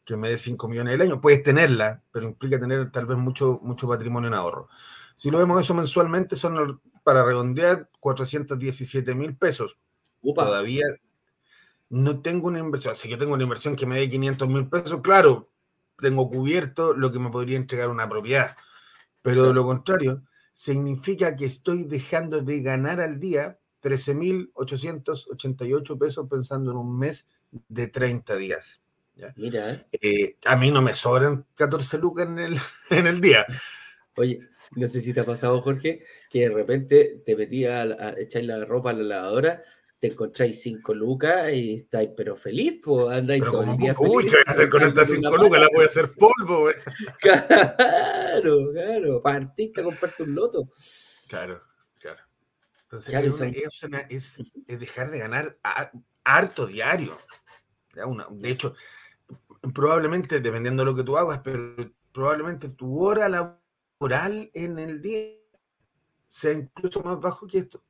que me dé cinco millones al año. Puedes tenerla, pero implica tener tal vez mucho, mucho patrimonio en ahorro. Si lo vemos eso mensualmente, son, para redondear, cuatrocientos diecisiete mil pesos. Upa. Todavía no tengo una inversión, si yo tengo una inversión que me dé quinientos mil pesos, claro, tengo cubierto lo que me podría entregar una propiedad, pero de lo contrario, significa que estoy dejando de ganar al día trece mil ochocientos ochenta y ocho pesos pensando en un mes de treinta días. ¿Ya? Mira. Eh, a mí no me sobran catorce lucas en el, en el día. Oye, no sé si te ha pasado, Jorge, que de repente te metí a, a echar la ropa a la lavadora, te encontráis cinco lucas y estáis pero feliz, po, andáis todo el día feliz. Uy, ¿qué voy a hacer con estas cinco lucas? La voy a hacer polvo, wey. Claro, claro. Para artista, comparte un loto. Claro, claro. Entonces, claro, es, una, es, una, es, es dejar de ganar a, harto diario. Una, de hecho, probablemente, dependiendo de lo que tú hagas, pero probablemente tu hora laboral en el día sea incluso más bajo que esto.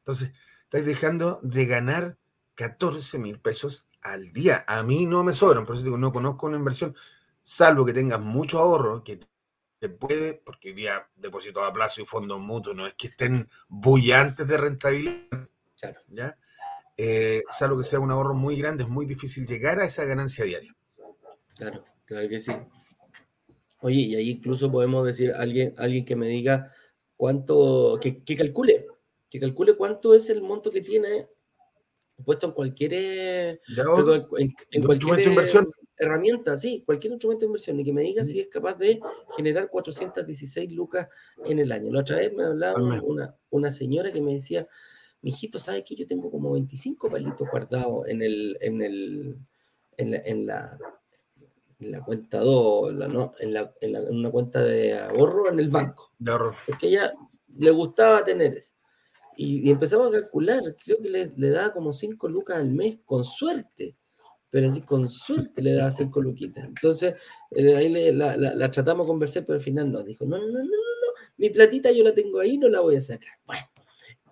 Entonces, estás dejando de ganar catorce mil pesos al día. A mí no me sobran, por eso digo, no conozco una inversión, salvo que tengas mucho ahorro, que te puede, porque hoy día depósitos a plazo y fondos mutuos no es que estén bullantes de rentabilidad, ¿ya? Eh, salvo que sea un ahorro muy grande, es muy difícil llegar a esa ganancia diaria. Claro, claro que sí. Oye, y ahí incluso podemos decir a alguien, a alguien que me diga cuánto, que, que calcule, que calcule cuánto es el monto que tiene puesto en cualquier, Yo, en, en cualquier herramienta, sí, cualquier instrumento de inversión, y que me diga si es capaz de generar cuatrocientas dieciséis lucas en el año. La otra vez me hablaba una, una señora que me decía: mijito, ¿sabes qué? Yo tengo como veinticinco palitos guardados en el, en el, en la, en la, en la cuenta dos, la, ¿no? en, la, en, la, en una cuenta de ahorro en el banco. De ahorro. Porque ella le gustaba tener eso. Y, y empezamos a calcular, creo que le, le daba como cinco lucas al mes, con suerte. Pero así con suerte le daba cinco luquitas. Entonces, eh, ahí le, la, la, la tratamos de conversar, pero al final nos dijo: no, no, no, no, no, mi platita yo la tengo ahí, no la voy a sacar. Bueno.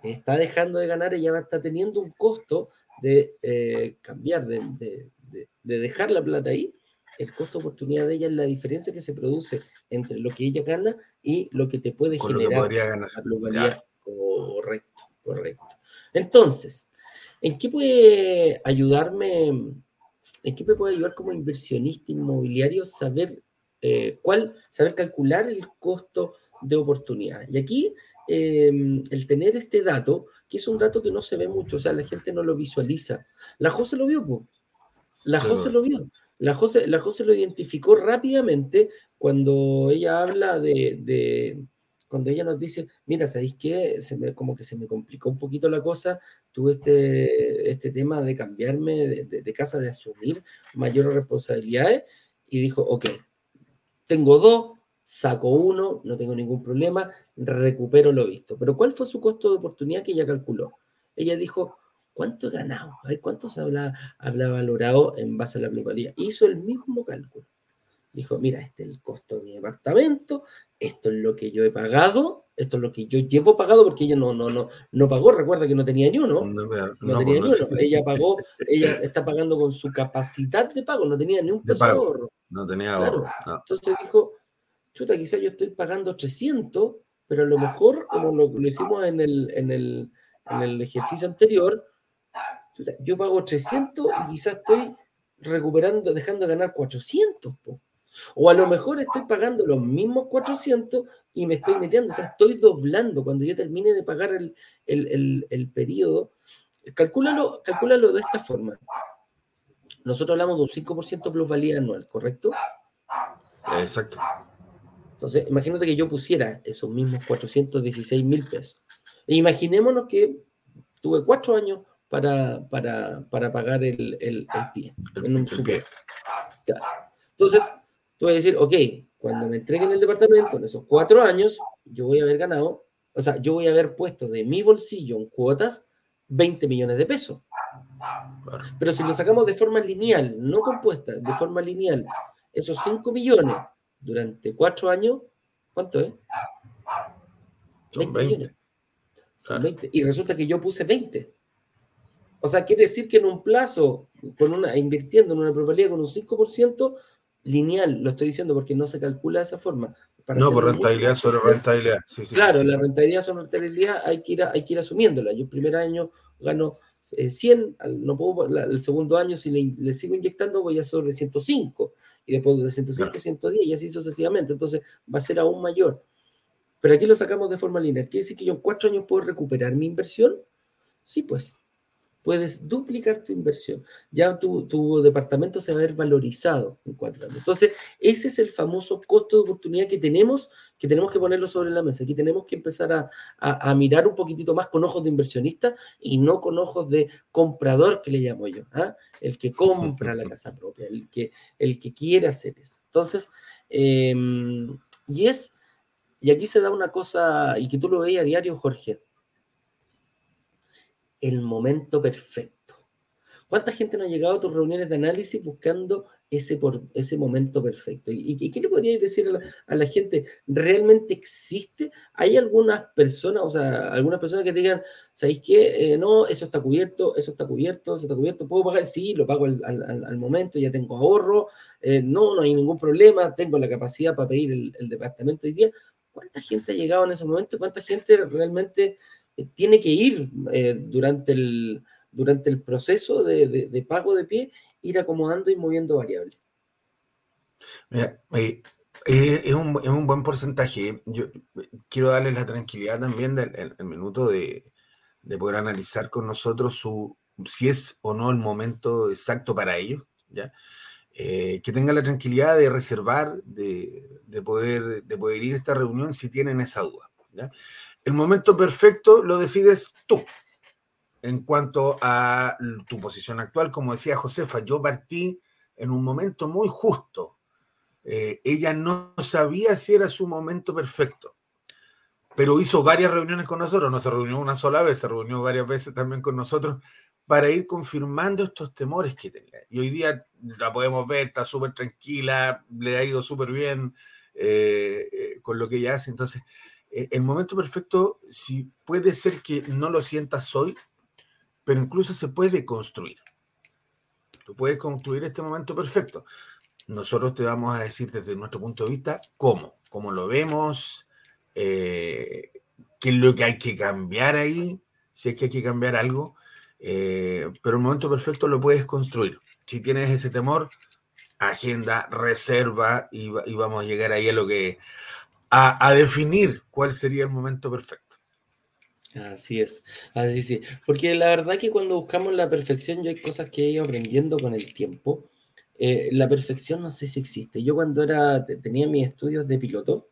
Está dejando de ganar, ella está teniendo un costo de eh, cambiar, de, de, de, de dejar la plata ahí. El costo de oportunidad de ella es la diferencia que se produce entre lo que ella gana y lo que te puede con generar. Lo que podría ganar. La correcto, correcto. Entonces, ¿en qué puede ayudarme, en qué me puede ayudar como inversionista inmobiliario saber eh, cuál, saber calcular el costo de oportunidad? Y aquí... Eh, el tener este dato, que es un dato que no se ve mucho, o sea, la gente no lo visualiza. La José lo vio, po. La José lo vio. La José, la José lo identificó rápidamente cuando ella habla de, de cuando ella nos dice: mira, ¿sabéis qué? Se me, como que se me complicó un poquito la cosa, tuve este, este tema de cambiarme de, de, de casa, de asumir mayores responsabilidades, y dijo: ok, tengo dos, saco uno, no tengo ningún problema, recupero lo visto. Pero ¿cuál fue su costo de oportunidad que ella calculó? Ella dijo: ¿cuánto he ganado? A ver, ¿cuánto se habla, habla valorado en base a la plusvalía? Hizo el mismo cálculo. Dijo: mira, este es el costo de mi departamento, esto es lo que yo he pagado, esto es lo que yo llevo pagado, porque ella no, no, no, no pagó, recuerda que no tenía ni uno. No, no, no tenía no, ni uno. Ella pagó, ella está pagando con su capacidad de pago, no tenía ni un peso de ahorro. No tenía ahorro. Claro. No. Entonces dijo: chuta, quizás yo estoy pagando trescientos, pero a lo mejor, como lo, lo hicimos en el, en, el, en el ejercicio anterior, chuta, yo pago trescientos y quizás estoy recuperando, dejando de ganar cuatrocientos, po. O a lo mejor estoy pagando los mismos cuatrocientos y me estoy metiendo, o sea, estoy doblando. Cuando yo termine de pagar el, el, el, el periodo, calcúlalo, calcúlalo de esta forma. Nosotros hablamos de un cinco por ciento plusvalía anual, ¿correcto? Exacto. Entonces, imagínate que yo pusiera esos mismos cuatrocientos dieciséis mil pesos. E imaginémonos que tuve cuatro años para, para, para pagar el, el, el pie. En un el pie. Claro. Entonces, tú vas a decir: ok, cuando me entreguen el departamento, en esos cuatro años, yo voy a haber ganado, o sea, yo voy a haber puesto de mi bolsillo en cuotas veinte millones de pesos. Pero si lo sacamos de forma lineal, no compuesta, de forma lineal, esos cinco millones... durante cuatro años, ¿cuánto es? veinte millones. Son veinte. Y resulta que yo puse veinte. O sea, quiere decir que en un plazo, con una, invirtiendo en una probabilidad con un cinco por ciento lineal, lo estoy diciendo porque no se calcula de esa forma. Para no, por rentabilidad mucho, sobre rentabilidad. Sí, sí, claro, sí. La rentabilidad sobre rentabilidad hay que ir, a, hay que ir asumiéndola. Yo el primer año gano eh, cien, no puedo, la, el segundo año si le, le sigo inyectando voy a sobre ciento cinco, y después de ciento cinco, claro, ciento diez, y así sucesivamente, entonces va a ser aún mayor. Pero aquí lo sacamos de forma lineal. ¿Quiere decir que yo en cuatro años puedo recuperar mi inversión? Sí, pues. Puedes duplicar tu inversión. Ya tu, tu departamento se va a ver valorizado en cuatro años. Entonces, ese es el famoso costo de oportunidad que tenemos, que tenemos que ponerlo sobre la mesa. Aquí tenemos que empezar a, a, a mirar un poquitito más con ojos de inversionista y no con ojos de comprador, que le llamo yo, ¿eh? El que compra la casa propia, el que, el que quiere hacer eso. Entonces, eh, y es, y aquí se da una cosa, y que tú lo veías a diario, Jorge, el momento perfecto. ¿Cuánta gente no ha llegado a tus reuniones de análisis buscando ese, por, ese momento perfecto? ¿Y, y qué le podrías decir a la, a la gente? ¿Realmente existe? ¿Hay algunas personas, o sea, algunas personas que digan, ¿sabéis qué? Eh, no, eso está cubierto, eso está cubierto, eso está cubierto, ¿puedo pagar? Sí, lo pago al, al, al momento, ya tengo ahorro, eh, no, no hay ningún problema, tengo la capacidad para pedir el, el departamento hoy día. ¿Cuánta gente ha llegado en ese momento? ¿Cuánta gente realmente tiene que ir eh, durante, el, durante el proceso de, de, de pago de pie, ir acomodando y moviendo variables? Mira, eh, eh, es, un, es un buen porcentaje. Yo quiero darles la tranquilidad también del el, el minuto de, de poder analizar con nosotros su, si es o no el momento exacto para ellos, ¿ya? Eh, que tengan la tranquilidad de reservar, de, de, poder, de poder ir a esta reunión si tienen esa duda, ¿ya? El momento perfecto lo decides tú. En cuanto a tu posición actual, como decía Josefa, yo partí en un momento muy justo. Eh, ella no sabía si era su momento perfecto, pero hizo varias reuniones con nosotros. No se reunió una sola vez, se reunió varias veces también con nosotros para ir confirmando estos temores que tenía. Y hoy día la podemos ver, está súper tranquila, le ha ido súper bien eh, eh, con lo que ella hace. Entonces, el momento perfecto, sí, puede ser que no lo sientas hoy, pero incluso se puede construir. Tú puedes construir este momento perfecto. Nosotros te vamos a decir desde nuestro punto de vista cómo, cómo lo vemos, eh, qué es lo que hay que cambiar ahí, si es que hay que cambiar algo, eh, pero el momento perfecto lo puedes construir. Si tienes ese temor, agenda, reserva, y, y vamos a llegar ahí a lo que... A, a definir cuál sería el momento perfecto. Así es, así sí. Porque la verdad que cuando buscamos la perfección, yo hay cosas que he ido aprendiendo con el tiempo. Eh, la perfección no sé si existe. Yo cuando era, tenía mis estudios de piloto,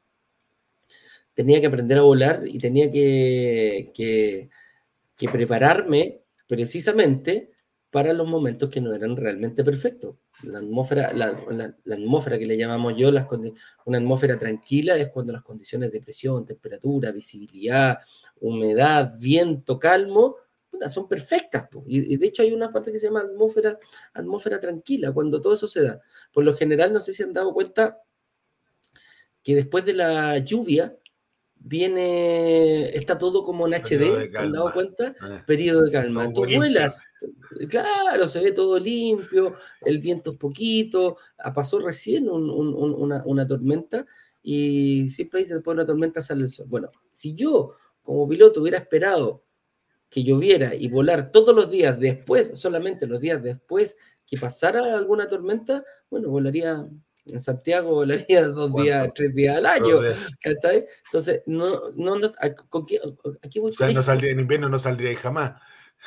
tenía que aprender a volar y tenía que, que, que prepararme precisamente para los momentos que no eran realmente perfectos. La atmósfera, la, la, la atmósfera que le llamamos yo, las condi- una atmósfera tranquila es cuando las condiciones de presión, temperatura, visibilidad, humedad, viento, calmo, son perfectas. Y, y de hecho hay una parte que se llama atmósfera, atmósfera tranquila, cuando todo eso se da. Por lo general, no sé si han dado cuenta que después de la lluvia viene, está todo como en H D, ¿te han dado cuenta? Ah, periodo de calma. Tú vuelas, claro, se ve todo limpio, el viento es poquito, pasó recién un, un, un, una, una tormenta, y siempre dicen, después de una tormenta sale el sol. Bueno, si yo como piloto hubiera esperado que lloviera y volar todos los días después, solamente los días después que pasara alguna tormenta, bueno, volaría... En Santiago volaría dos ¿Cuánto? días, tres días al año, ¿cachai? Entonces, no, no, no ¿con qué, aquí voy? O sea, no saldría, en invierno no saldría jamás.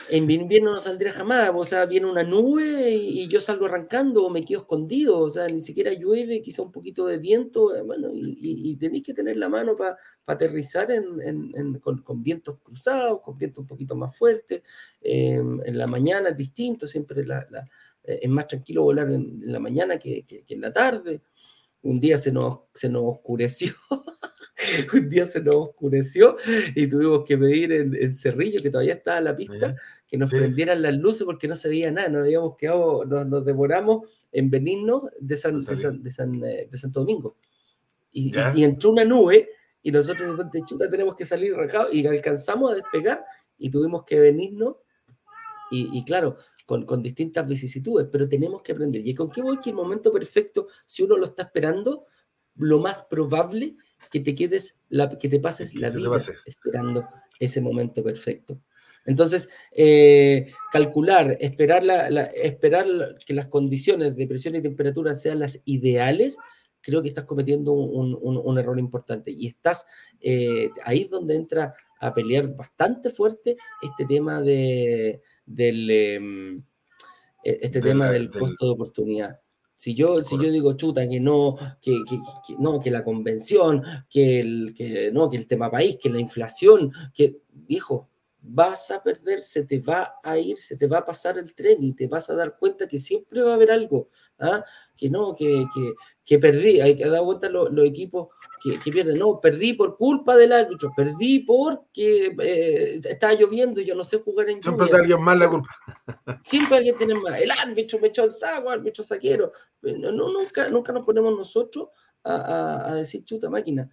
En invierno no saldría jamás, o sea, viene una nube y, y yo salgo arrancando o me quedo escondido, o sea, ni siquiera llueve, quizá un poquito de viento, bueno, y, y, y tenéis que tener la mano para pa aterrizar en, en, en, con, con vientos cruzados, con vientos un poquito más fuertes, eh, en la mañana es distinto, siempre la... la es más tranquilo volar en la mañana que, que, que en la tarde. Un día se nos, se nos oscureció, un día se nos oscureció y tuvimos que pedir en, en Cerrillo, que todavía estaba la pista, que nos sí. prendieran las luces porque no se veía nada, nos habíamos quedado, nos, nos devoramos en venirnos de, San, no de, San, de, San, de, de Santo Domingo. Y, y, y entró una nube y nosotros de chuta tenemos que salir arrancados y alcanzamos a despegar y tuvimos que venirnos y, y claro... Con, con distintas vicisitudes, pero tenemos que aprender. ¿Y con qué voy? Que el momento perfecto, si uno lo está esperando, lo más probable que te quedes, la, que te pases la vida esperando ese momento perfecto. Entonces, eh, calcular, esperar, la, la, esperar que las condiciones de presión y temperatura sean las ideales, creo que estás cometiendo un, un, un error importante. Y estás eh, ahí es donde entra a pelear bastante fuerte este tema de, del, eh, este del, tema del, del costo de oportunidad. Si yo, si yo digo, chuta, que no, que, que, que, no, que la convención, que el, que, no, que el tema país, que la inflación, que, viejo, vas a perder, se te va a ir, se te va a pasar el tren y te vas a dar cuenta que siempre va a haber algo, ¿ah? Que no, que, que, que perdí, hay que dar cuenta los, los equipos que, que pierden, no, perdí por culpa del árbitro, perdí porque eh, estaba lloviendo y yo no sé jugar en lluvia. Siempre está alguien más la culpa. Siempre alguien tiene más, el árbitro me echó el saco, el árbitro saquero, no, no, nunca, nunca nos ponemos nosotros a, a, a decir, chuta máquina,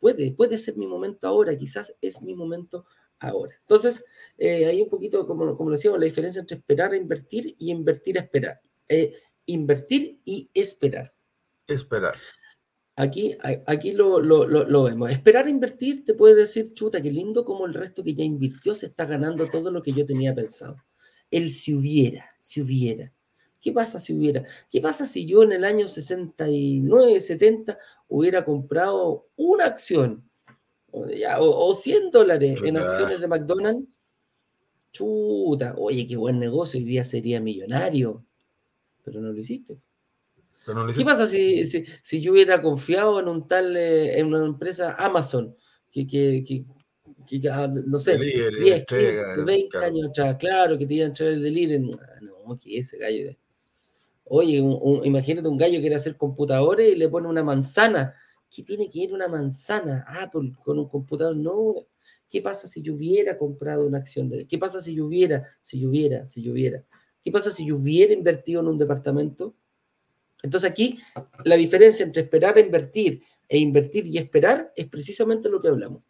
puede, puede ser mi momento ahora, quizás es mi momento ahora. Entonces, eh, hay un poquito, como, como decíamos, la diferencia entre esperar a invertir y invertir a esperar. Eh, invertir y esperar. Esperar. Aquí, aquí lo, lo, lo, lo vemos. Esperar a invertir te puede decir, chuta, qué lindo como el resto que ya invirtió se está ganando todo lo que yo tenía pensado. El si hubiera, si hubiera. ¿Qué pasa si hubiera? ¿Qué pasa si yo en el año sesenta y nueve, setenta hubiera comprado una acción? Ya, o, o cien dólares en acciones de McDonald's, chuta, oye, qué buen negocio, hoy día sería millonario, pero no lo hiciste. Pero no lo hiciste. ¿Qué pasa si, si, si yo hubiera confiado en un tal, eh, en una empresa Amazon, que, que, que, que, que no sé, delivery, diez, quince, veinte claro. años atrás, claro, que te iban a entrar el delivery, no, que ese gallo, de... oye, un, un, imagínate un gallo que quiere hacer computadores y le pone una manzana. ¿Qué tiene que ir una manzana? Ah, por, con un computador, no. ¿Qué pasa si yo hubiera comprado una acción? De, ¿Qué pasa si yo hubiera, si yo hubiera, si yo hubiera? ¿Qué pasa si yo hubiera invertido en un departamento? Entonces aquí la diferencia entre esperar a invertir e invertir y esperar es precisamente lo que hablamos.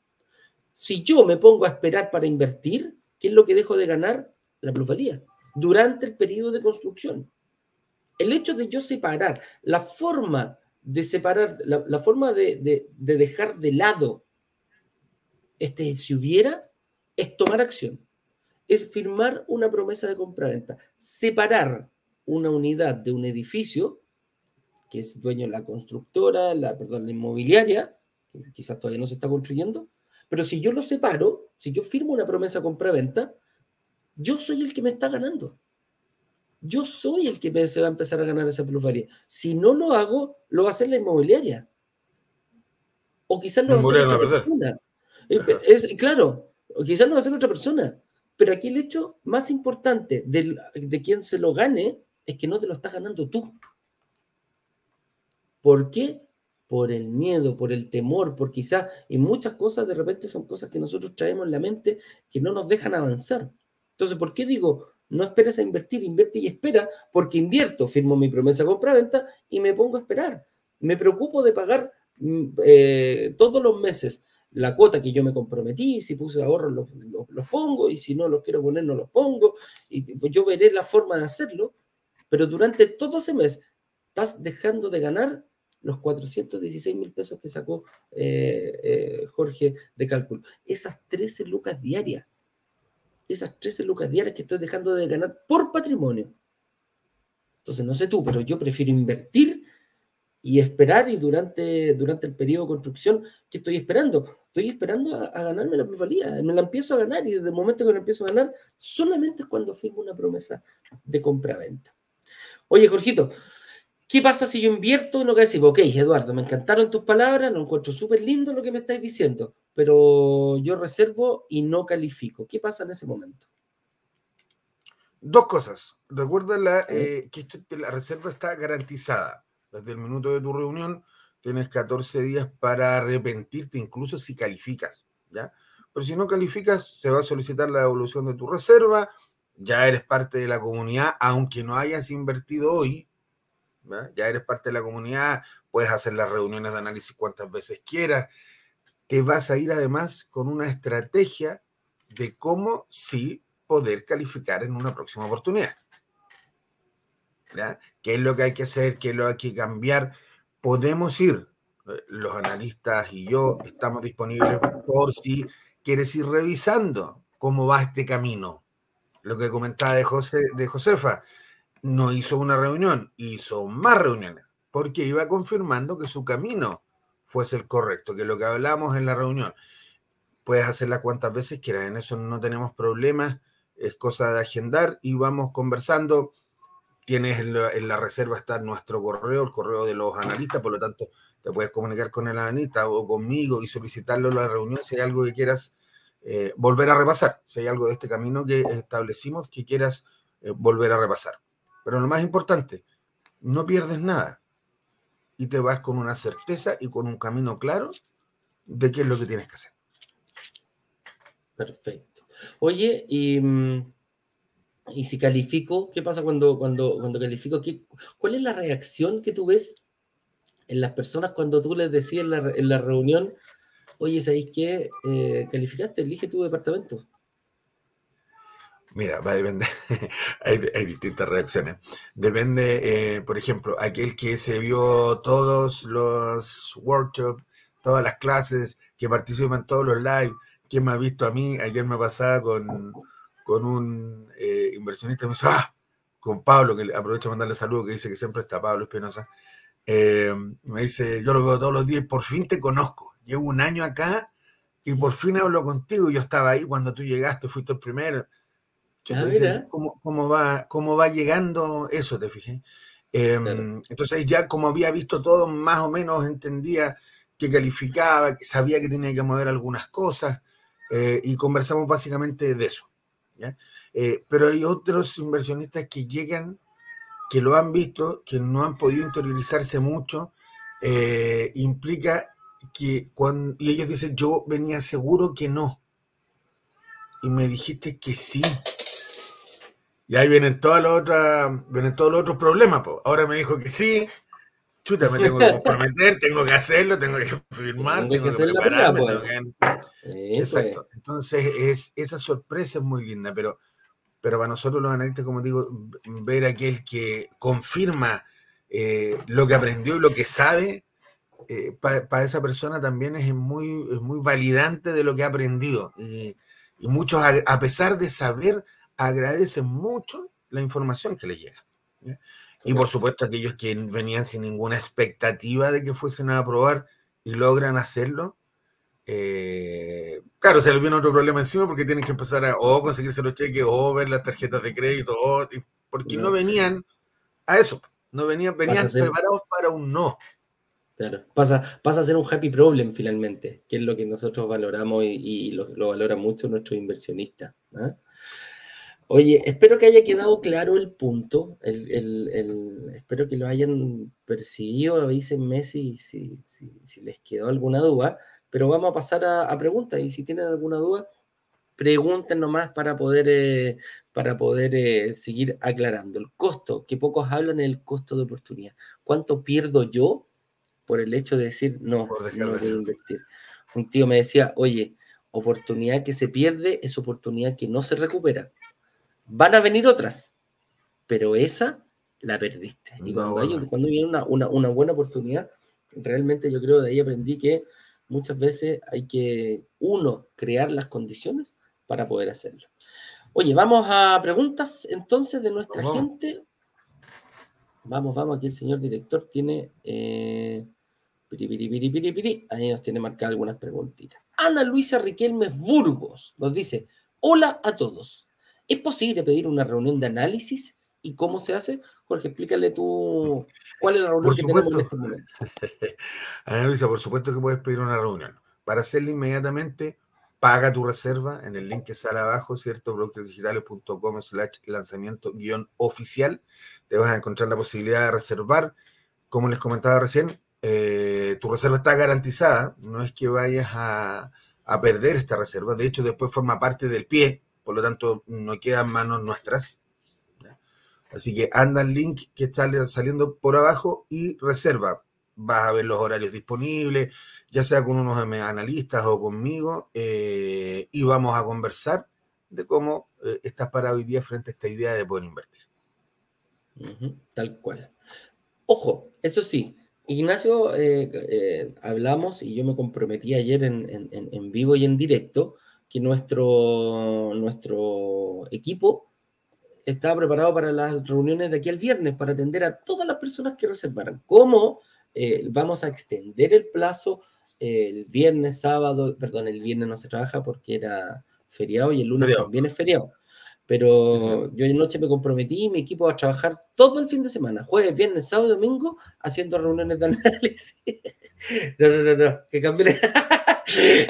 Si yo me pongo a esperar para invertir, ¿qué es lo que dejo de ganar? La plusvalía. Durante el periodo de construcción. El hecho de yo separar la forma... de separar, la, la forma de, de, de dejar de lado este si hubiera es tomar acción, es firmar una promesa de compraventa, separar una unidad de un edificio que es dueño de la constructora, la, perdón, la inmobiliaria, que quizás todavía no se está construyendo, pero si yo lo separo, si yo firmo una promesa de compraventa, yo soy el que me está ganando. Yo soy el que se va a empezar a ganar esa plusvalía. Si no lo hago, lo va a hacer la inmobiliaria. O quizás lo va a hacer otra persona. Es, es, claro, o quizás lo va a hacer otra persona. Pero aquí el hecho más importante de, de quien se lo gane es que no te lo estás ganando tú. ¿Por qué? Por el miedo, por el temor, por quizás... Y muchas cosas de repente son cosas que nosotros traemos en la mente que no nos dejan avanzar. Entonces, ¿por qué digo... No esperes a invertir, invierte y espera, porque invierto, firmo mi promesa de compra-venta y me pongo a esperar. Me preocupo de pagar eh, todos los meses la cuota que yo me comprometí, si puse ahorros los, los, los pongo, y si no los quiero poner no los pongo, y pues, yo veré la forma de hacerlo, pero durante todo ese mes estás dejando de ganar los cuatrocientos dieciséis mil pesos que sacó eh, eh, Jorge de cálculo. Esas trece lucas diarias. Esas trece lucas diarias que estoy dejando de ganar por patrimonio. Entonces, no sé tú, pero yo prefiero invertir y esperar, y durante, durante el periodo de construcción, ¿qué estoy esperando? Estoy esperando a, a ganarme la plusvalía. Me la empiezo a ganar, y desde el momento que la empiezo a ganar, solamente es cuando firmo una promesa de compra-venta. Oye, Jorgito, ¿qué pasa si yo invierto en lo que decimos? Ok, Eduardo, me encantaron tus palabras, lo encuentro súper lindo lo que me estáis diciendo, pero yo reservo y no califico. ¿Qué pasa en ese momento? Dos cosas. Recuerda la, eh, que esto, la reserva está garantizada. Desde el minuto de tu reunión tienes catorce días para arrepentirte, incluso si calificas, ¿ya? Pero si no calificas, se va a solicitar la devolución de tu reserva, ya eres parte de la comunidad, aunque no hayas invertido hoy, ¿ya? Ya eres parte de la comunidad, puedes hacer las reuniones de análisis cuantas veces quieras. Te vas a ir además con una estrategia de cómo sí poder calificar en una próxima oportunidad, ¿ya? ¿Qué es lo que hay que hacer? ¿Qué es lo que hay que cambiar? Podemos ir, los analistas y yo estamos disponibles por si quieres ir revisando cómo va este camino. Lo que comentaba de, José, de Josefa, no hizo una reunión, hizo más reuniones, porque iba confirmando que su camino fuese el correcto, que lo que hablamos en la reunión. Puedes hacerla cuantas veces quieras, en eso no tenemos problemas, es cosa de agendar y vamos conversando. Tienes en la, en la reserva está nuestro correo, el correo de los analistas, por lo tanto te puedes comunicar con el analista o conmigo y solicitarlo en la reunión si hay algo que quieras eh, volver a repasar, si hay algo de este camino que establecimos que quieras eh, volver a repasar. Pero lo más importante, no pierdes nada y te vas con una certeza y con un camino claro de qué es lo que tienes que hacer. Perfecto. Oye, y... Y si califico, ¿qué pasa cuando, cuando, cuando califico? ¿Qué, ¿Cuál es la reacción que tú ves en las personas cuando tú les decís en la, en la reunión, oye, ¿sabéis qué? Eh, ¿Calificaste? Elige tu departamento. Mira, va a depender. hay, hay distintas reacciones. Depende, eh, por ejemplo, aquel que se vio todos los workshops, todas las clases, que participa en todos los live, que me ha visto a mí. Ayer me pasaba con... con un eh, inversionista, me dice, ¡ah! Con Pablo, que aprovecho de mandarle saludos, que dice que siempre está Pablo Espinosa, eh, me dice, yo lo veo todos los días, por fin te conozco, llevo un año acá y por fin hablo contigo, yo estaba ahí cuando tú llegaste, fuiste el primero. Yo ah, dice, ¿cómo, cómo, va, ¿Cómo va llegando eso? Te fijé. Eh, claro. Entonces ya como había visto todo, más o menos entendía que calificaba, que sabía que tenía que mover algunas cosas eh, y conversamos básicamente de eso. Eh, pero hay otros inversionistas que llegan, que lo han visto, que no han podido interiorizarse mucho, eh, implica que cuando, y ellos dicen, yo venía seguro que no y me dijiste que sí, y ahí vienen todas las otras, vienen todos los otros problemas, po. Ahora me dijo que sí, chuta, me tengo que comprometer, tengo que hacerlo, tengo que firmar, tengo, tengo que, que prepararme, la pena, pues. tengo que... Exacto. Entonces, es, esa sorpresa es muy linda, pero, pero para nosotros los analistas, como digo, ver aquel que confirma eh, lo que aprendió y lo que sabe, eh, para pa esa persona también es muy, es muy validante de lo que ha aprendido. Y, y muchos, a, a pesar de saber, agradecen mucho la información que les llega. ¿Sí? Y por supuesto aquellos que venían sin ninguna expectativa de que fuesen a aprobar y logran hacerlo, eh, claro, se les viene otro problema encima porque tienen que empezar a o conseguirse los cheques o ver las tarjetas de crédito, o, porque no, no venían a eso, no venían, venían preparados ser, para un no. Claro, pasa, pasa a ser un happy problem finalmente, que es lo que nosotros valoramos y, y lo, lo valora mucho nuestro inversionista, ¿eh? Oye, espero que haya quedado claro el punto, el, el, el, espero que lo hayan percibido, avísenme si, si, si, si les quedó alguna duda, pero vamos a pasar a, a preguntas, y si tienen alguna duda, pregunten nomás para poder, eh, para poder eh, seguir aclarando. El costo, que pocos hablan, es el costo de oportunidad. ¿Cuánto pierdo yo por el hecho de decir, no, no voy a invertir? Un tío me decía, oye, oportunidad que se pierde es oportunidad que no se recupera. Van a venir otras, pero esa la perdiste. Y cuando, hay, cuando viene una, una, una buena oportunidad, realmente yo creo, de ahí aprendí que muchas veces hay que, uno, crear las condiciones para poder hacerlo. Oye, vamos a preguntas entonces de nuestra vamos. gente. Vamos, vamos, aquí el señor director tiene... Eh, piri, piri, piri, piri, piri. Ahí nos tiene marcadas algunas preguntitas. Ana Luisa Riquelmes Burgos nos dice, hola a todos. ¿Es posible pedir una reunión de análisis? ¿Y cómo se hace? Jorge, explícale tú cuál es la reunión que tenemos en este momento. Ana Luisa, por supuesto que puedes pedir una reunión. Para hacerla inmediatamente, paga tu reserva en el link que sale abajo, ¿cierto? brokersdigitales.com slash lanzamiento guión oficial. Te vas a encontrar la posibilidad de reservar. Como les comentaba recién, eh, tu reserva está garantizada. No es que vayas a, a perder esta reserva. De hecho, después forma parte del pie. Por lo tanto, no quedan manos nuestras. Así que anda el link que está saliendo por abajo y reserva. Vas a ver los horarios disponibles, ya sea con unos analistas o conmigo, eh, y vamos a conversar de cómo eh, estás parado hoy día frente a esta idea de poder invertir. Uh-huh, tal cual. Ojo, eso sí, Ignacio, eh, eh, hablamos y yo me comprometí ayer en, en, en vivo y en directo, que nuestro, nuestro equipo está preparado para las reuniones de aquí al viernes para atender a todas las personas que reservaran. ¿Cómo eh, vamos a extender el plazo? El viernes, sábado, perdón, el viernes no se trabaja porque era feriado y el lunes feriado. También es feriado. Pero sí, sí. Yo anoche me comprometí y mi equipo va a trabajar todo el fin de semana, jueves, viernes, sábado y domingo, haciendo reuniones de análisis. No, no, no, no, que cambie la,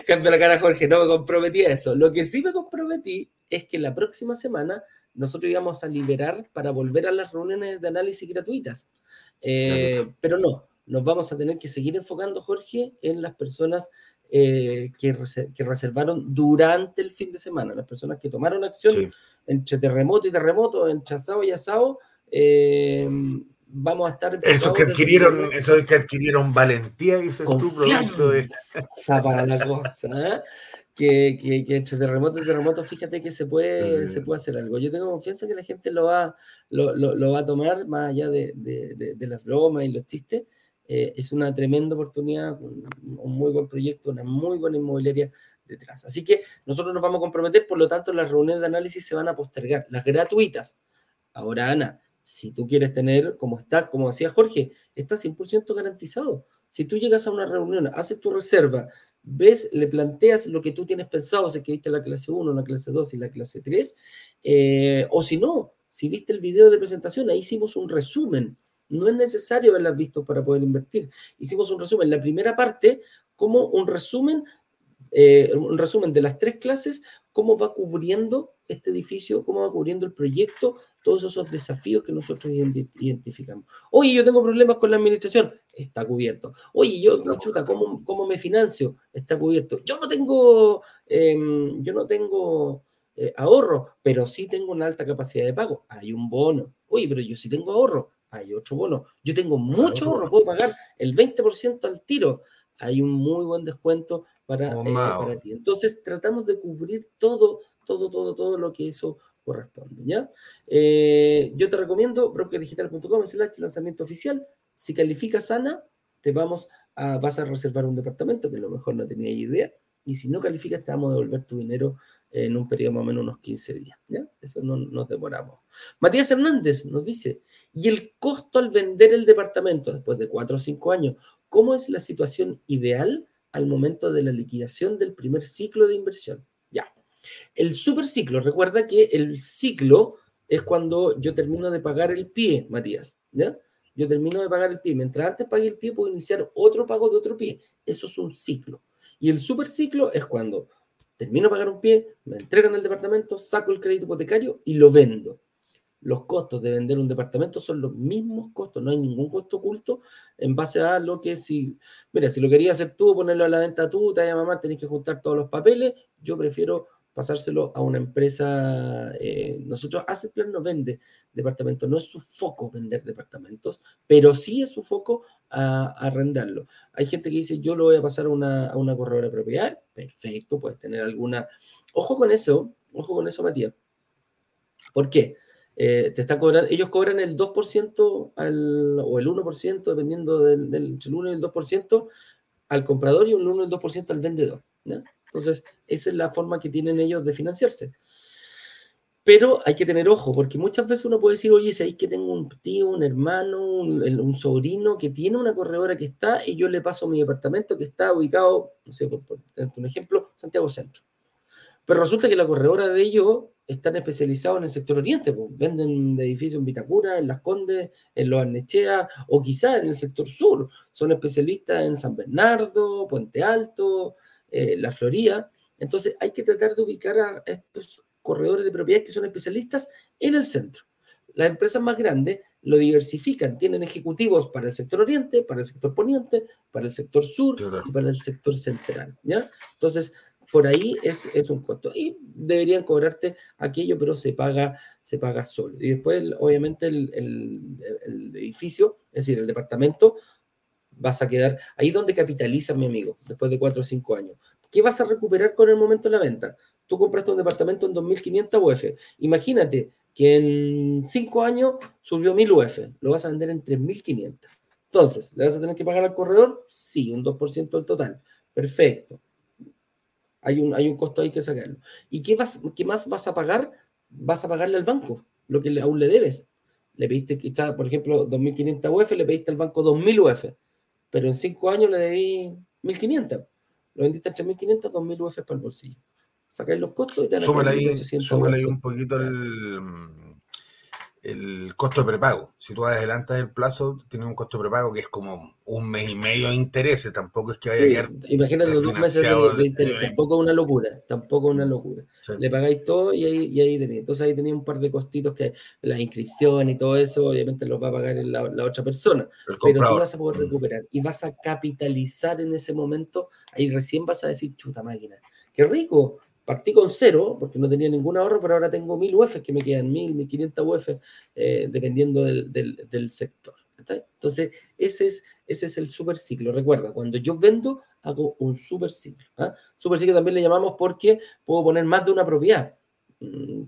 cambie la cara, Jorge, no me comprometí a eso. Lo que sí me comprometí es que la próxima semana nosotros íbamos a liberar para volver a las reuniones de análisis gratuitas. Eh, no, no, no. Pero no. Nos vamos a tener que seguir enfocando, Jorge, en las personas eh, que, reser- que reservaron durante el fin de semana, las personas que tomaron acción sí. entre terremoto y terremoto, entre asado y asado, eh, vamos a estar... Esos que, adquirieron, esos que adquirieron valentía, dices tú, producto de... Confianza para la cosa, ¿eh? que, que, que entre terremoto y terremoto, fíjate que se puede, sí. se puede hacer algo. Yo tengo confianza que la gente lo va, lo, lo, lo va a tomar, más allá de, de, de, de las bromas y los chistes. Eh, es una tremenda oportunidad, un, un muy buen proyecto, una muy buena inmobiliaria detrás. Así que nosotros nos vamos a comprometer, por lo tanto las reuniones de análisis se van a postergar, las gratuitas. Ahora, Ana, si tú quieres tener, como está, como decía Jorge, está cien por ciento garantizado. Si tú llegas a una reunión, haces tu reserva, ves, le planteas lo que tú tienes pensado, si es que viste la clase uno, la clase dos y la clase tres, eh, o si no, si viste el video de presentación, ahí hicimos un resumen. No es necesario haberlas visto para poder invertir. Hicimos un resumen. La primera parte, como un resumen, eh, un resumen de las tres clases, cómo va cubriendo este edificio, cómo va cubriendo el proyecto, todos esos desafíos que nosotros ident- identificamos. Oye, yo tengo problemas con la administración. Está cubierto. Oye, yo, chuta, ¿cómo, cómo me financio? Está cubierto. Yo no tengo... Eh, yo no tengo... Eh, ahorro, pero sí tengo una alta capacidad de pago. Hay un bono. Oye, pero yo sí tengo ahorro. Hay otro bono. Yo tengo mucho ahorro, puedo pagar el veinte por ciento al tiro. Hay un muy buen descuento para, oh, eh, para ti. Entonces, tratamos de cubrir todo, todo, todo, todo lo que eso corresponde, ¿ya? Eh, yo te recomiendo broker digital punto com, es el lanzamiento oficial. Si calificas, Ana, te vamos a, vas a reservar un departamento, que a lo mejor no tenía idea. Y si no calificas, te vamos a devolver tu dinero en un periodo más o menos unos quince días, ¿ya? Eso no nos demoramos. Matías Hernández nos dice, ¿y el costo al vender el departamento después de cuatro o cinco años? ¿Cómo es la situación ideal al momento de la liquidación del primer ciclo de inversión? Ya. El superciclo, recuerda que el ciclo es cuando yo termino de pagar el pie, Matías, ¿ya? Yo termino de pagar el pie. Mientras antes pague el pie, puedo iniciar otro pago de otro pie. Eso es un ciclo. Y el superciclo es cuando termino de pagar un pie, me entregan el departamento, saco el crédito hipotecario y lo vendo. Los costos de vender un departamento son los mismos costos, no hay ningún costo oculto en base a lo que si... Mira, si lo querías hacer tú, ponerlo a la venta tú, te llamas mamá, tenés que juntar todos los papeles, yo prefiero pasárselo a una empresa. Eh, nosotros, Aceplan no vende departamentos, no es su foco vender departamentos, pero sí es su foco a, a arrendarlo. Hay gente que dice, yo lo voy a pasar a una, a una corredora de propiedad, perfecto, puedes tener alguna... Ojo con eso, ojo con eso, Matías. ¿Por qué? Eh, te están cobrando, ellos cobran el dos por ciento al, o el uno por ciento, dependiendo del, del entre el uno y el dos por ciento al comprador y el uno y el dos por ciento al vendedor, ¿no? Entonces, esa es la forma que tienen ellos de financiarse. Pero hay que tener ojo, porque muchas veces uno puede decir, oye, si ahí que tengo un tío, un hermano, un, un sobrino que tiene una corredora que está, y yo le paso mi departamento que está ubicado, no sé, por, por un ejemplo, Santiago Centro. Pero resulta que la corredora de ellos están especializados en el sector oriente, pues, venden de edificios en Vitacura, en Las Condes, en Los Arnechea, o quizás en el sector sur. Son especialistas en San Bernardo, Puente Alto... Eh, la Florida. Entonces hay que tratar de ubicar a estos corredores de propiedades que son especialistas en el centro. Las empresas más grandes lo diversifican, tienen ejecutivos para el sector oriente, para el sector poniente, para el sector sur claro. y para el sector central, ¿ya? Entonces por ahí es, es un costo y deberían cobrarte aquello, pero se paga, se paga solo. Y después obviamente el, el, el edificio, es decir, el departamento, vas a quedar ahí donde capitalizas, mi amigo, después de cuatro o cinco años. ¿Qué vas a recuperar con el momento de la venta? Tú compraste un departamento en dos mil quinientas U F. Imagínate que en cinco años subió mil U F. Lo vas a vender en tres mil quinientas. Entonces, ¿le vas a tener que pagar al corredor? Sí, un dos por ciento del total. Perfecto. Hay un, hay un costo ahí que sacarlo. ¿Y qué, vas, qué más vas a pagar? Vas a pagarle al banco lo que aún le debes. Le pediste quizás, por ejemplo, dos mil quinientas U F, le pediste al banco dos mil U F, pero en cinco años le debí mil quinientas. Lo vendiste a tres mil quinientas, dos mil U F para el bolsillo. Sacáis los costos y te dan mil ochocientos. Súmale ahí un poquito el, el costo de prepago. Si tú adelantas el plazo, tienes un costo de prepago que es como un mes y medio de intereses. Tampoco es que vaya sí, a quedar. Imagínate los dos meses de, de interés. Tampoco es una locura. Tampoco es una locura. Sí. Le pagáis todo y ahí, y ahí tenéis. Entonces ahí tenéis un par de costitos que las inscripciones y todo eso, obviamente los va a pagar la, la otra persona. Pero tú vas a poder recuperar y vas a capitalizar en ese momento. Ahí recién vas a decir, chuta máquina, qué rico. Partí con cero, porque no tenía ningún ahorro, pero ahora tengo mil U F que me quedan, mil, mil quinientas U F, eh, dependiendo del, del, del sector. ¿Está? Entonces, ese es, ese es el superciclo. Recuerda, cuando yo vendo, hago un superciclo. ¿Ah? Superciclo también le llamamos porque puedo poner más de una propiedad.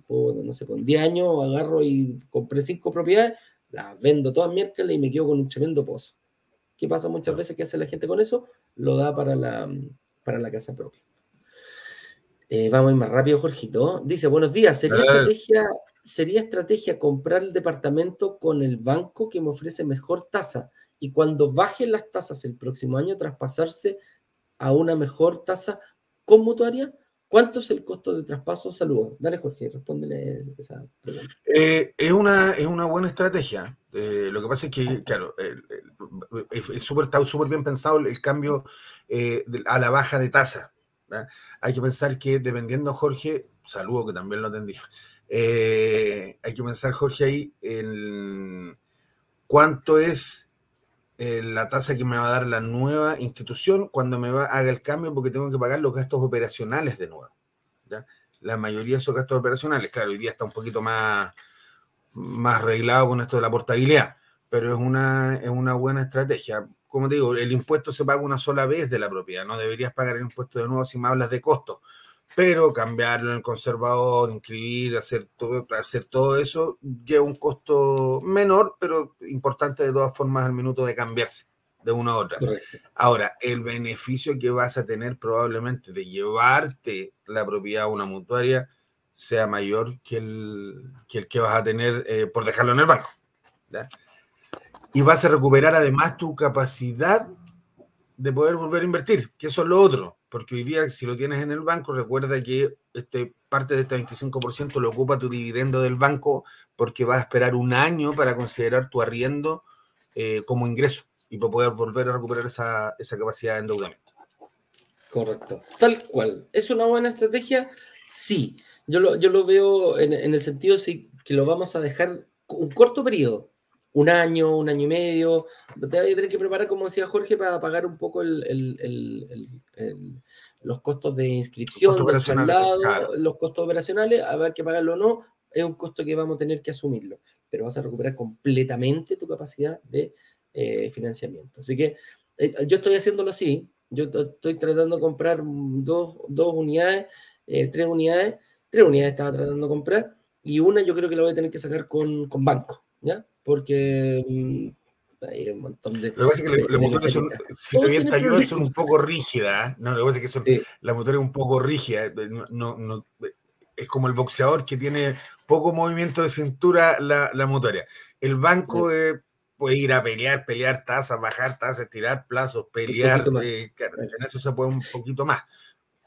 Puedo, no sé, con diez años agarro y compré cinco propiedades, las vendo todas miércoles y me quedo con un tremendo pozo. ¿Qué pasa muchas veces? ¿Qué hace la gente con eso? Lo da para la, para la casa propia. Eh, vamos a ir más rápido, Jorgito. Dice, buenos días, ¿sería estrategia, sería estrategia comprar el departamento con el banco que me ofrece mejor tasa y cuando bajen las tasas el próximo año traspasarse a una mejor tasa con mutuaria? ¿Cuánto es el costo de traspaso? Saludos. Dale, Jorge, respóndele esa pregunta. Eh, es, una, es una buena estrategia. Eh, lo que pasa es que, claro, eh, eh, es súper, está súper bien pensado el cambio eh, de, a la baja de tasa. ¿Verdad? Hay que pensar que dependiendo, Jorge, saludo que también lo atendí, eh, hay que pensar, Jorge, ahí en cuánto es eh, la tasa que me va a dar la nueva institución cuando me va, haga el cambio, porque tengo que pagar los gastos operacionales de nuevo, ¿ya? La mayoría de esos gastos operacionales, claro, hoy día está un poquito más, más arreglado con esto de la portabilidad, pero es una, es una buena estrategia. Como te digo, el impuesto se paga una sola vez de la propiedad, no deberías pagar el impuesto de nuevo si me hablas de costos, pero cambiarlo en el conservador, inscribir, hacer todo, hacer todo eso lleva un costo menor, pero importante de todas formas al minuto de cambiarse de una a otra. Correcto. Ahora, el beneficio que vas a tener probablemente de llevarte la propiedad a una mutuaria sea mayor que el que, el que vas a tener eh, por dejarlo en el banco, ¿verdad? Y vas a recuperar además tu capacidad de poder volver a invertir, que eso es lo otro. Porque hoy día, si lo tienes en el banco, recuerda que este, parte de este veinticinco por ciento lo ocupa tu dividendo del banco porque vas a esperar un año para considerar tu arriendo eh, como ingreso y para poder volver a recuperar esa, esa capacidad de endeudamiento. Correcto. Tal cual. ¿Es una buena estrategia? Sí. Yo lo, yo lo veo en, en el sentido sí, que lo vamos a dejar un corto periodo. Un año, un año y medio, te vas a tener que preparar, como decía Jorge, para pagar un poco el, el, el, el, el, los costos de inscripción, los costos, traslado, claro. Los costos operacionales, a ver que pagarlo o no, es un costo que vamos a tener que asumirlo, pero vas a recuperar completamente tu capacidad de eh, financiamiento. Así que eh, yo estoy haciéndolo así, yo t- estoy tratando de comprar dos, dos unidades, eh, tres unidades, tres unidades estaba tratando de comprar, y una yo creo que la voy a tener que sacar con, con banco, ¿ya? Porque hay un montón de... Lo que pasa es que las motores son, si te bien talló, son un poco rígidas. No, lo que pasa es que son, sí. La motor es un poco rígida. No, no, no, es como el boxeador que tiene poco movimiento de cintura la, la motoria. El banco sí. eh, puede ir a pelear, pelear tasas, bajar tasas, tirar plazos, pelear. Eh, claro, vale. En eso se puede un poquito más.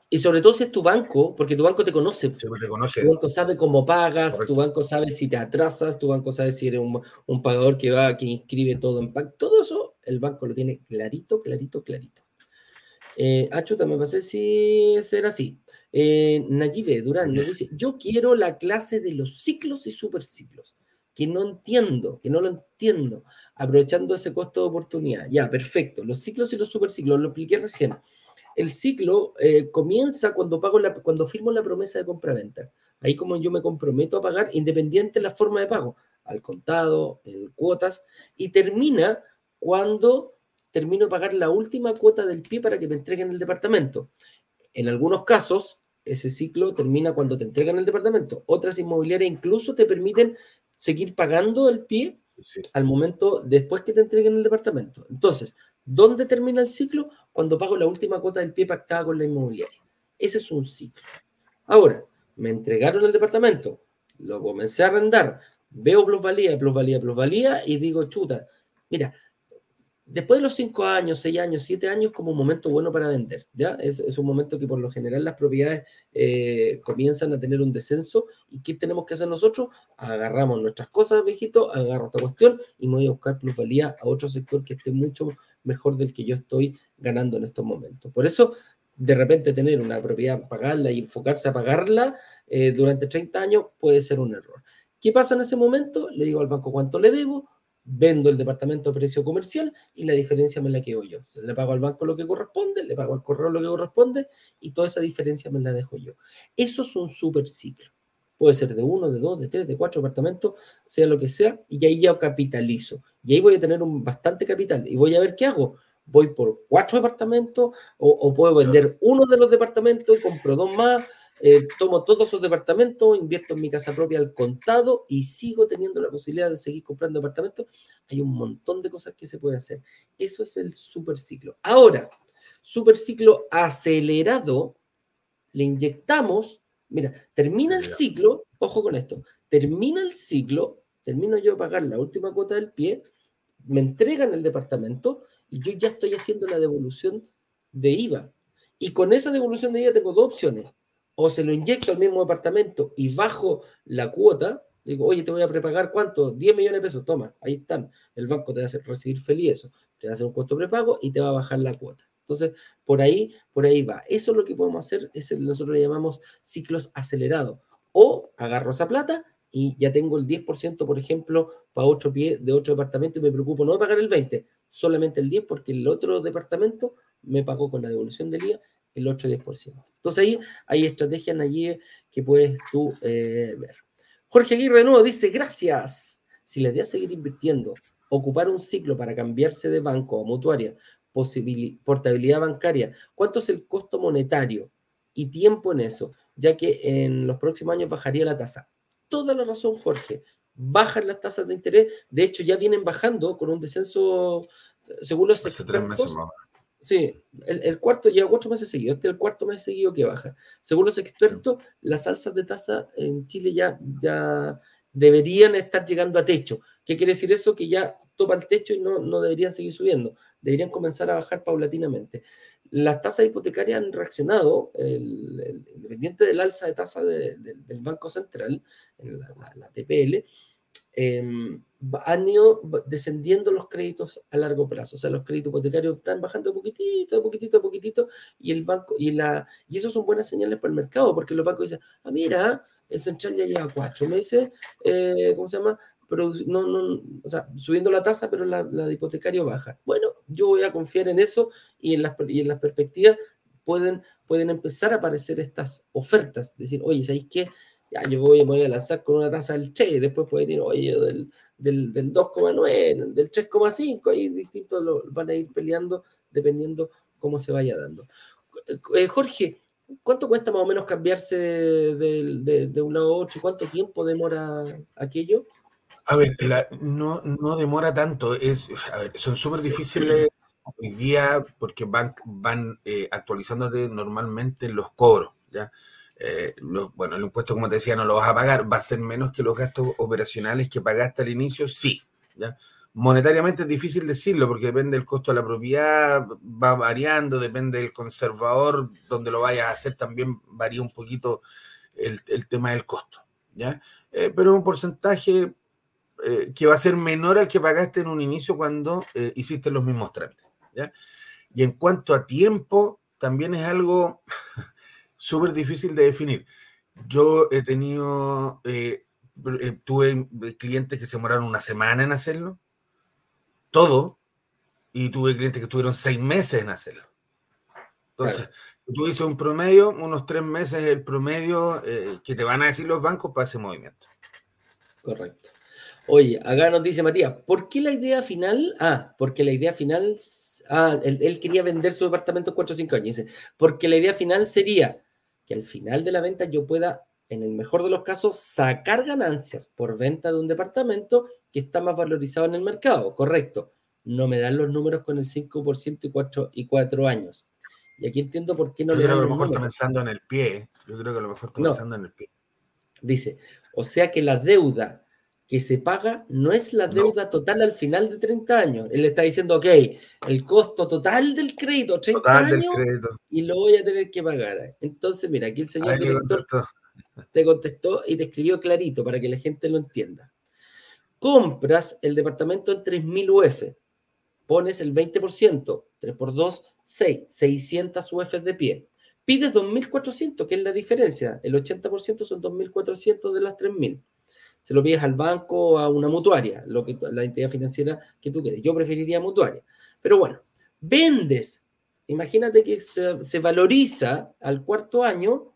Y sobre todo si es tu banco, porque tu banco te conoce. Sí, te conoce. Tu banco sabe cómo pagas, correcto. Tu banco sabe si te atrasas, tu banco sabe si eres un, un pagador que va, que inscribe todo en PAC. Todo eso, el banco lo tiene clarito, clarito, clarito. Eh, Achuta, me pasé si será así. Eh, Nayibe Durán nos dice, yo quiero la clase de los ciclos y superciclos, que no entiendo, que no lo entiendo, aprovechando ese costo de oportunidad. Ya, perfecto. Los ciclos y los superciclos, lo expliqué recién. El ciclo eh, comienza cuando, pago la, cuando firmo la promesa de compraventa. Ahí como yo me comprometo a pagar, independiente de la forma de pago, al contado, en cuotas, y termina cuando termino de pagar la última cuota del pie para que me entreguen el departamento. En algunos casos, ese ciclo termina cuando te entregan el departamento. Otras inmobiliarias incluso te permiten seguir pagando el pie sí. Al momento después que te entreguen el departamento. Entonces, ¿dónde termina el ciclo? Cuando pago la última cuota del pie pactada con la inmobiliaria. Ese es un ciclo. Ahora, me entregaron el departamento, lo comencé a arrendar, veo plusvalía, plusvalía, plusvalía y digo, chuta, mira, después de los cinco años, seis años, siete años, como un momento bueno para vender, ¿ya? Es, es un momento que por lo general las propiedades eh, comienzan a tener un descenso. ¿Y qué tenemos que hacer nosotros? Agarramos nuestras cosas, viejito, agarro esta cuestión y me voy a buscar plusvalía a otro sector que esté mucho mejor del que yo estoy ganando en estos momentos. Por eso, de repente tener una propiedad, pagarla y enfocarse a pagarla eh, durante treinta años puede ser un error. ¿Qué pasa en ese momento? Le digo al banco cuánto le debo, vendo el departamento a precio comercial y la diferencia me la quedo yo. Le pago al banco lo que corresponde, le pago al correo lo que corresponde y toda esa diferencia me la dejo yo. Eso es un super ciclo. Puede ser de uno, de dos, de tres, de cuatro departamentos, sea lo que sea, y ahí ya capitalizo. Y ahí voy a tener un bastante capital y voy a ver qué hago. Voy por cuatro departamentos o, o puedo vender uno de los departamentos y compro dos más. Eh, tomo todos esos departamentos, invierto en mi casa propia al contado y sigo teniendo la posibilidad de seguir comprando departamentos. Hay un montón de cosas que se puede hacer. Eso es el superciclo. Ahora, superciclo acelerado, le inyectamos, mira, termina el ciclo, ojo con esto, termina el ciclo, termino yo de pagar la última cuota del pie, me entregan el departamento y yo ya estoy haciendo la devolución de I V A. Y con esa devolución de I V A tengo dos opciones. O se lo inyecto al mismo departamento y bajo la cuota, digo, oye, te voy a prepagar, ¿cuánto? diez millones de pesos, toma, ahí están. El banco te va a recibir feliz eso, te va a hacer un costo prepago y te va a bajar la cuota. Entonces, por ahí, por ahí va. Eso es lo que podemos hacer, es el, nosotros le llamamos ciclos acelerados. O agarro esa plata y ya tengo el diez por ciento, por ejemplo, para otro pie de otro departamento y me preocupo no de pagar el veinte por ciento, solamente el diez por ciento porque el otro departamento me pagó con la devolución del I V A el ocho a diez por ciento. Entonces ahí hay estrategias allí que puedes tú eh, ver. Jorge Aguirre de nuevo dice, gracias. Si la idea es seguir invirtiendo, ocupar un ciclo para cambiarse de banco a mutuaria, portabilidad bancaria, ¿cuánto es el costo monetario y tiempo en eso? Ya que en los próximos años bajaría la tasa. Toda la razón, Jorge. Bajan las tasas de interés. De hecho, ya vienen bajando con un descenso, según los hace expertos. Tres meses más. Sí, el, el cuarto, lleva ocho meses seguidos, este es el cuarto mes seguido que baja. Según los expertos, las alzas de tasa en Chile ya, ya deberían estar llegando a techo. ¿Qué quiere decir eso? Que ya topa el techo y no, no deberían seguir subiendo, deberían comenzar a bajar paulatinamente. Las tasas hipotecarias han reaccionado, el, el, independiente del alza de tasa de, de, del Banco Central, la, la, la T P L, Eh, han ido descendiendo los créditos a largo plazo, o sea, los créditos hipotecarios están bajando de poquitito, de poquitito, de poquitito, y el banco, y la, y eso son buenas señales para el mercado, porque los bancos dicen, ah, mira, el central ya lleva cuatro meses, eh, ¿cómo se llama? Pero no, no, o sea, subiendo la tasa, pero la, la de hipotecario baja. Bueno, yo voy a confiar en eso, y en las, y en las perspectivas pueden, pueden empezar a aparecer estas ofertas, decir, oye, ¿sabéis qué? Ya, yo voy, voy a lanzar con una tasa del tres, después pueden ir, oye, del, del, del dos coma nueve, del tres coma cinco, ahí distintos lo van a ir peleando dependiendo cómo se vaya dando. Eh, Jorge, ¿cuánto cuesta más o menos cambiarse de, de, de un lado a otro? ¿Cuánto tiempo demora aquello? A ver, la, no, no demora tanto, es, a ver, son súper difíciles hoy día porque van, van eh, actualizándote normalmente los cobros, ¿ya? Eh, lo, bueno, el impuesto, como te decía, no lo vas a pagar, va a ser menos que los gastos operacionales que pagaste al inicio, sí, ¿ya? Monetariamente es difícil decirlo porque depende del costo de la propiedad, va variando, depende del conservador, donde lo vayas a hacer también varía un poquito el, el tema del costo, ¿ya? Eh, pero es un porcentaje eh, que va a ser menor al que pagaste en un inicio cuando eh, hiciste los mismos trámites, ¿ya? Y en cuanto a tiempo, también es algo súper difícil de definir. Yo he tenido, eh, tuve clientes que se demoraron una semana en hacerlo, todo, y tuve clientes que tuvieron seis meses en hacerlo. Entonces, claro, tú dices un promedio, unos tres meses el promedio eh, que te van a decir los bancos para ese movimiento. Correcto. Oye, acá nos dice Matías, ¿por qué la idea final? Ah, porque la idea final, ah, él, él quería vender su departamento en cuatro o cinco años, dice, porque la idea final sería que al final de la venta yo pueda, en el mejor de los casos, sacar ganancias por venta de un departamento que está más valorizado en el mercado, correcto. No me dan los números con el cinco por ciento y cuatro, y cuatro años. Y aquí entiendo por qué no yo le... Yo creo que a lo mejor está pensando en el pie. Yo creo que a lo mejor está no. pensando en el pie. Dice, o sea que la deuda que se paga no es la deuda no. total al final de treinta años. Él está diciendo, ok, el costo total del crédito, treinta total años, del crédito. Y lo voy a tener que pagar. Entonces, mira, aquí el señor ver, director contestó. te contestó y te escribió clarito para que la gente lo entienda. Compras el departamento en tres mil U F, pones el veinte por ciento, tres por dos, seis, seiscientas U F de pie. Pides dos mil cuatrocientos, que es la diferencia. El ochenta por ciento son dos mil cuatrocientos de las tres mil. Se lo pides al banco, a una mutuaria, lo que, la entidad financiera que tú quieres. Yo preferiría mutuaria. Pero bueno, vendes. Imagínate que se, se valoriza al cuarto año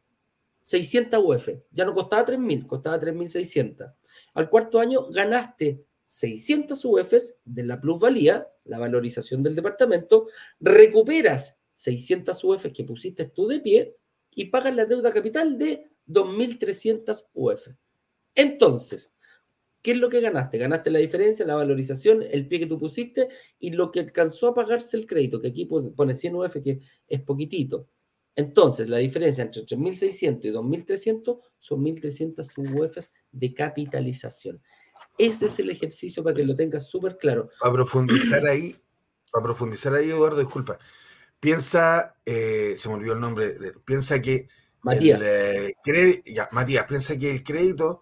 seiscientas U F. Ya no costaba tres mil, costaba tres mil seiscientas. Al cuarto año ganaste seiscientas U Fs de la plusvalía, la valorización del departamento. Recuperas seiscientas U F que pusiste tú de pie y pagas la deuda capital de dos mil trescientas U F. Entonces, ¿qué es lo que ganaste? Ganaste la diferencia, la valorización, el pie que tú pusiste y lo que alcanzó a pagarse el crédito, que aquí pone cien U F, que es poquitito. Entonces, la diferencia entre tres mil seiscientos y dos mil trescientos son mil trescientas U F de capitalización. Ese es el ejercicio para que lo tengas súper claro. Para profundizar ahí, para profundizar ahí, Eduardo, disculpa. Piensa, eh, se me olvidó el nombre, piensa que Matías. El, eh, cre- ya, Matías, piensa que el crédito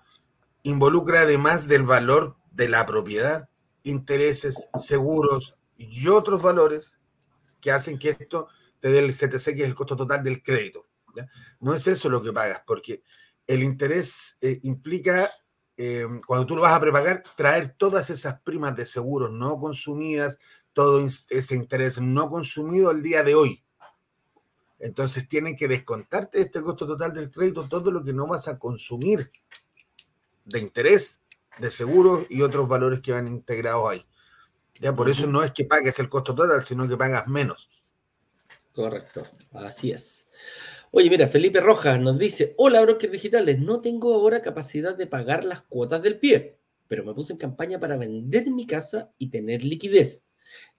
involucra, además del valor de la propiedad, intereses, seguros y otros valores que hacen que esto te dé el C T C, que es el costo total del crédito, ¿ya? No es eso lo que pagas, porque el interés eh, implica, eh, cuando tú lo vas a prepagar, traer todas esas primas de seguros no consumidas, todo ese interés no consumido al día de hoy. Entonces tienen que descontarte este costo total del crédito, todo lo que no vas a consumir de interés, de seguros y otros valores que van integrados ahí. Ya, por eso no es que pagues el costo total, sino que pagas menos. Correcto, así es. Oye, mira, Felipe Rojas nos dice, hola, Brokers Digitales, no tengo ahora capacidad de pagar las cuotas del pie, pero me puse en campaña para vender mi casa y tener liquidez.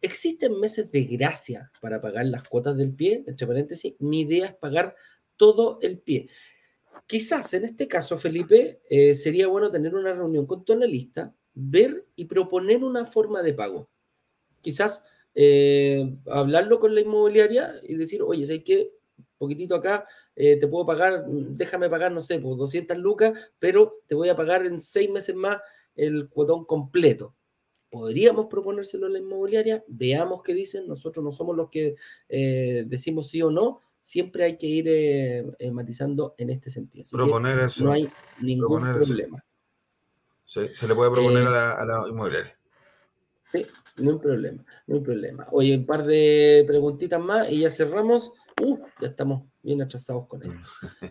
Existen meses de gracia para pagar las cuotas del pie, entre paréntesis, mi idea es pagar todo el pie. Quizás en este caso, Felipe, eh, sería bueno tener una reunión con tu analista, ver y proponer una forma de pago. Quizás eh, hablarlo con la inmobiliaria y decir, oye, ¿sabes qué? Poquitito acá, eh, te puedo pagar, déjame pagar, no sé, por doscientas lucas, pero te voy a pagar en seis meses más el cuotón completo. Podríamos proponérselo a la inmobiliaria, veamos qué dicen, nosotros no somos los que eh, decimos sí o no, siempre hay que ir eh, eh, matizando en este sentido. Así proponer que eso. No hay ningún proponer problema. Se, se le puede proponer eh, a, la, a la inmobiliaria. Sí, no hay problema, no hay problema. Oye, un par de preguntitas más y ya cerramos. Uh, ya estamos bien atrasados con él.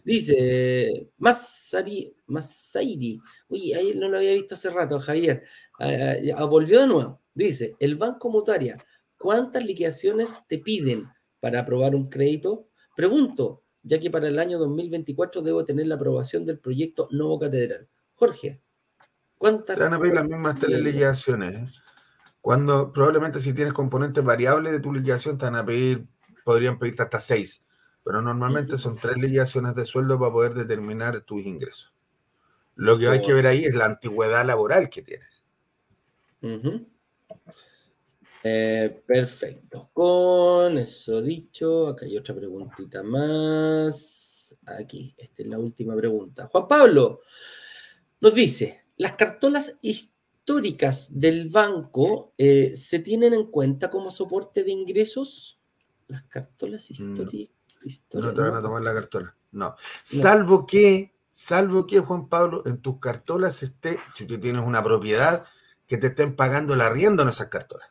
Dice, Masari, Masairi, uy, ahí no lo había visto hace rato, Javier. Uh, uh, volvió de nuevo. Dice, el banco Mutuaria, ¿cuántas liquidaciones te piden para aprobar un crédito? Pregunto, ya que para el año dos mil veinticuatro debo tener la aprobación del proyecto Novo Catedral. Jorge, ¿cuántas? Te van a pedir las mismas tres liquidaciones. ¿eh? Cuando probablemente si tienes componentes variables de tu liquidación te van a pedir, podrían pedirte hasta seis, pero normalmente son tres liquidaciones de sueldo para poder determinar tus ingresos. Lo que hay que ver ahí es la antigüedad laboral que tienes. Uh-huh. Eh, perfecto. Con eso dicho, acá hay otra preguntita más. Aquí, esta es la última pregunta. Juan Pablo nos dice, las cartolas históricas del banco eh, ¿se tienen en cuenta como soporte de ingresos? Las cartolas históricas. No, no te van a tomar la cartola. No. Salvo que, salvo que, Juan Pablo, en tus cartolas esté, si tú tienes una propiedad, que te estén pagando el arriendo en esas cartolas.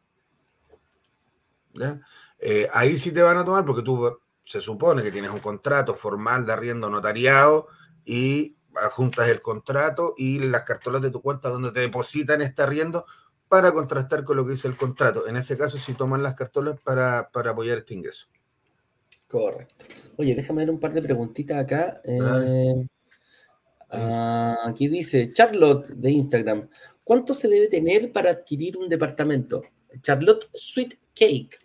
¿Ya? Eh, ahí sí te van a tomar, porque tú se supone que tienes un contrato formal de arriendo notariado y adjuntas el contrato y las cartolas de tu cuenta donde te depositan este arriendo, para contrastar con lo que dice el contrato. En ese caso, si toman las cartolas para, para apoyar este ingreso. Correcto. Oye, déjame ver un par de preguntitas acá. Eh, ah, aquí dice, Charlotte de Instagram, ¿cuánto se debe tener para adquirir un departamento? Charlotte Sweet Cake.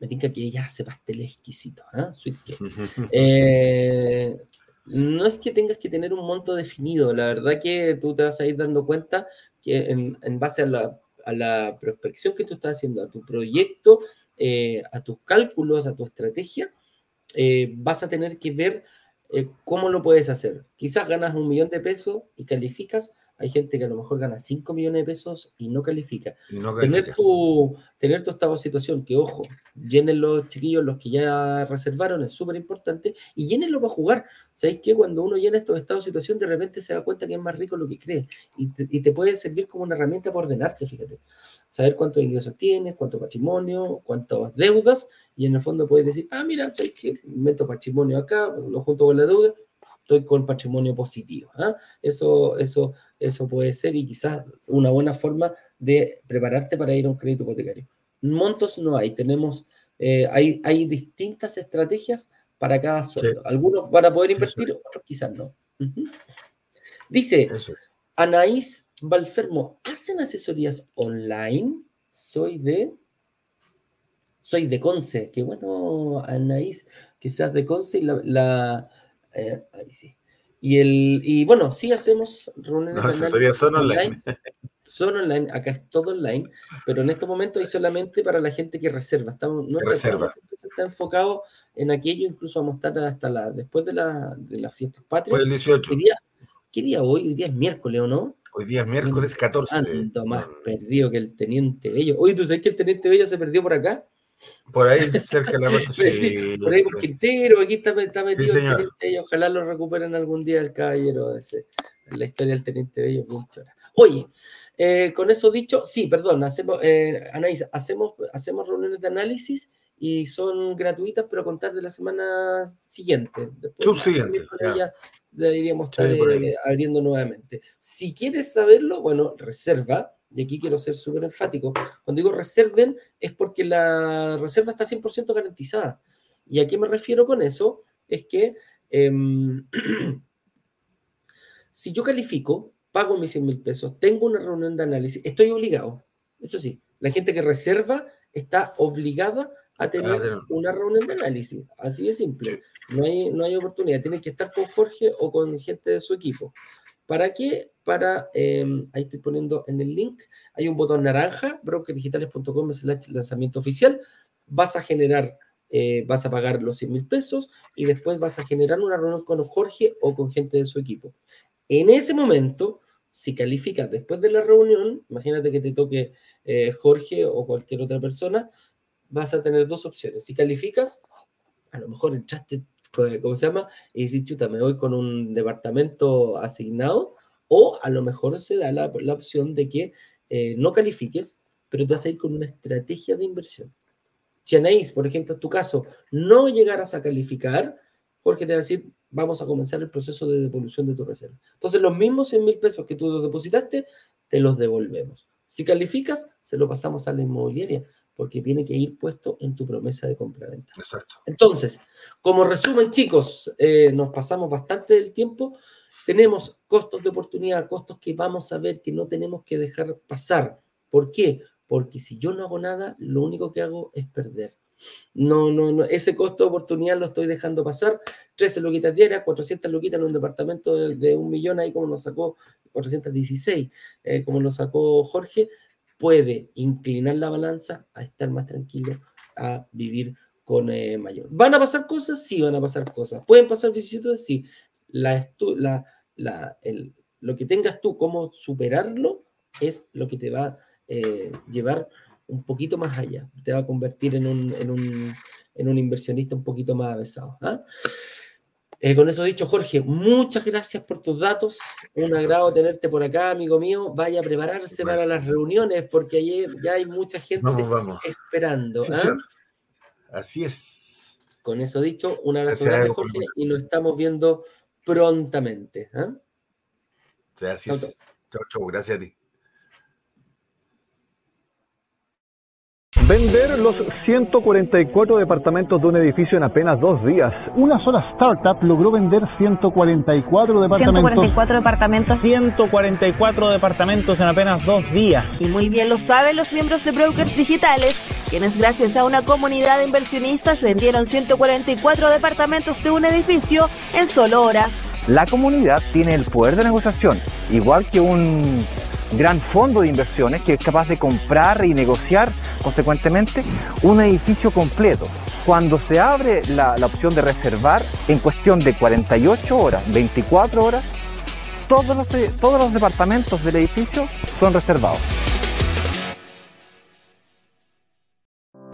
me tinca que ella hace pasteles exquisitos, ¿eh? Sweet cake. Eh, no es que tengas que tener un monto definido, la verdad que tú te vas a ir dando cuenta que en, en base a la, a la prospección que tú estás haciendo, a tu proyecto, eh, a tus cálculos, a tu estrategia, eh, vas a tener que ver eh, cómo lo puedes hacer. Quizás ganas un millón de pesos y calificas. Hay gente que a lo mejor gana cinco millones de pesos y no califica. Y no califica. Tener tu, tener tu estado de situación, que ojo, llenen los chiquillos, los que ya reservaron, es súper importante, y llénenlo para jugar. ¿Sabéis qué? Cuando uno llena estos estados de situación, de repente se da cuenta que es más rico lo que cree, y te, y te puede servir como una herramienta para ordenarte, fíjate. Saber cuántos ingresos tienes, cuánto patrimonio, cuántas deudas, y en el fondo puedes decir, ah, mira, ¿sabéis qué? Meto patrimonio acá, lo junto con la deuda, estoy con patrimonio positivo, ¿eh? Eso, eso, eso puede ser, y quizás una buena forma de prepararte para ir a un crédito hipotecario. Montos no hay, tenemos, eh, hay, hay distintas estrategias para cada sueldo. Sí. Algunos van a poder invertir, eso. Otros quizás no. Uh-huh. Dice, eso. Anaís Valfermo, ¿hacen asesorías online? Soy de... Soy de Conce. Qué bueno, Anaís, que seas de Conce y la... la Eh, ahí sí. Y el y bueno, sí hacemos reuniones. No, asesorías son online. online. Son online, acá es todo online, pero en este momento hay solamente para la gente que reserva. Estamos, no reserva. Está enfocado en aquello, incluso vamos a estar hasta la, después de, la, de las fiestas patrias. Pues el dieciocho. ¿Qué día, ¿Qué día hoy? Hoy día es miércoles, ¿o no? Hoy día es miércoles catorce. Tanto más perdido que el Teniente Bello. Oye, ¿tú sabes que el Teniente Bello se perdió por acá? Por ahí, cerca de la puerta. Sí, por ahí, por Quintero, aquí está, está metido, sí, el Teniente Bello. Ojalá lo recuperen algún día el caballero ese. La historia del Teniente Bello. Oye, eh, con eso dicho, sí, perdón, hacemos, eh, Anaís, hacemos, hacemos reuniones de análisis y son gratuitas, pero contar de la semana siguiente. Subsiguiente. Ya deberíamos estar eh, abriendo nuevamente. Si quieres saberlo, bueno, reserva. Y aquí quiero ser súper enfático. Cuando digo reserven, es porque la reserva está cien por ciento garantizada. ¿Y a qué me refiero con eso? Es que eh, si yo califico, pago mis cien mil pesos, tengo una reunión de análisis, estoy obligado. Eso sí, la gente que reserva está obligada a tener ah, no. una reunión de análisis. Así de simple. No hay, no hay oportunidad. Tienen que estar con Jorge o con gente de su equipo. ¿Para qué? Para, eh, ahí estoy poniendo en el link, hay un botón naranja, broker digitales punto com es el lanzamiento oficial, vas a generar, eh, vas a pagar los cien mil pesos y después vas a generar una reunión con Jorge o con gente de su equipo. En ese momento, si calificas después de la reunión, imagínate que te toque eh, Jorge o cualquier otra persona, vas a tener dos opciones. Si calificas, a lo mejor entraste, ¿cómo se llama? Y dices, chuta, me voy con un departamento asignado, o a lo mejor se da la, la opción de que eh, no califiques, pero te vas a ir con una estrategia de inversión. Si Anaís, por ejemplo, en tu caso, no llegaras a calificar, Jorge te va a decir, vamos a comenzar el proceso de devolución de tu reserva. Entonces, los mismos cien mil pesos que tú depositaste, te los devolvemos. Si calificas, se lo pasamos a la inmobiliaria, porque tiene que ir puesto en tu promesa de compraventa. Exacto. Entonces, como resumen, chicos, eh, nos pasamos bastante del tiempo. Tenemos costos de oportunidad, costos que vamos a ver que no tenemos que dejar pasar. ¿Por qué? Porque si yo no hago nada, lo único que hago es perder. No, no, no. Ese costo de oportunidad lo estoy dejando pasar. trece luquitas diarias, cuatrocientas luquitas en un departamento de, de un millón, ahí como nos sacó cuatrocientas dieciséis, eh, como nos sacó Jorge, puede inclinar la balanza a estar más tranquilo, a vivir con eh, mayor. ¿Van a pasar cosas? Sí, van a pasar cosas. ¿Pueden pasar vicisitudes? Sí. La estu- la, la, el, lo que tengas tú, cómo superarlo, es lo que te va a eh, llevar un poquito más allá. Te va a convertir en un, en un, en un inversionista un poquito más avesado, ¿eh? Eh, con eso dicho, Jorge, muchas gracias por tus datos. Un agrado tenerte por acá, amigo mío. Vaya a prepararse bueno. para las reuniones, porque ayer ya hay mucha gente vamos, vamos. esperando. Sí, ¿eh? sí. Así es. Con eso dicho, un abrazo gracias, grande, Jorge, y nos estamos viendo prontamente. ¿eh? Gracias. Chau, chau. Chau, chau. Gracias a ti. Vender los ciento cuarenta y cuatro departamentos de un edificio en apenas dos días. Una sola startup logró vender ciento cuarenta y cuatro departamentos. ciento cuarenta y cuatro departamentos. ciento cuarenta y cuatro departamentos en apenas dos días. Y muy bien lo saben los miembros de Brokers Digitales. quienes gracias a una comunidad de inversionistas vendieron ciento cuarenta y cuatro departamentos de un edificio en solo horas. La comunidad tiene el poder de negociación, igual que un gran fondo de inversiones que es capaz de comprar y negociar consecuentemente un edificio completo. Cuando se abre la, la opción de reservar, en cuestión de cuarenta y ocho horas, veinticuatro horas, todos los, todos los departamentos del edificio son reservados.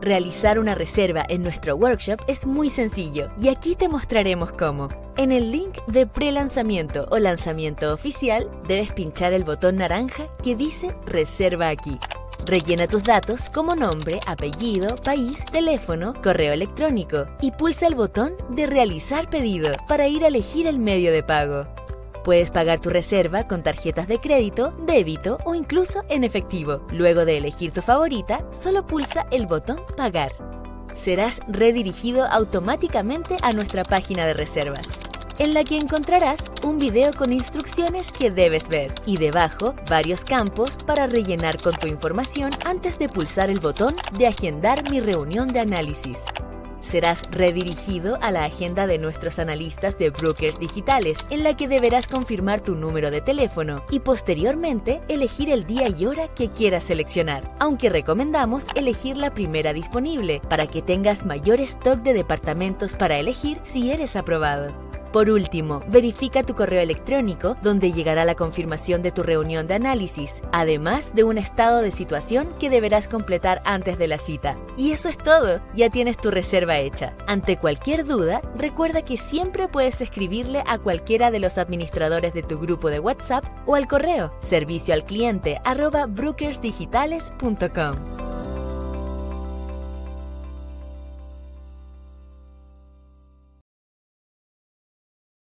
Realizar una reserva en nuestro workshop es muy sencillo y aquí te mostraremos cómo. En el link de pre-lanzamiento o lanzamiento oficial debes pinchar el botón naranja que dice Reserva aquí. Rellena tus datos como nombre, apellido, país, teléfono, correo electrónico y pulsa el botón de Realizar pedido para ir a elegir el medio de pago. Puedes pagar tu reserva con tarjetas de crédito, débito o incluso en efectivo. Luego de elegir tu favorita, solo pulsa el botón Pagar. Serás redirigido automáticamente a nuestra página de reservas, en la que encontrarás un video con instrucciones que debes ver y debajo varios campos para rellenar con tu información antes de pulsar el botón de Agendar mi reunión de análisis. Serás redirigido a la agenda de nuestros analistas de Brokers Digitales, en la que deberás confirmar tu número de teléfono y posteriormente elegir el día y hora que quieras seleccionar, aunque recomendamos elegir la primera disponible para que tengas mayor stock de departamentos para elegir si eres aprobado. Por último, verifica tu correo electrónico donde llegará la confirmación de tu reunión de análisis, además de un estado de situación que deberás completar antes de la cita. Y eso es todo, ya tienes tu reserva hecha. Ante cualquier duda, recuerda que siempre puedes escribirle a cualquiera de los administradores de tu grupo de WhatsApp o al correo servicio al cliente arroba brokers digitales punto com.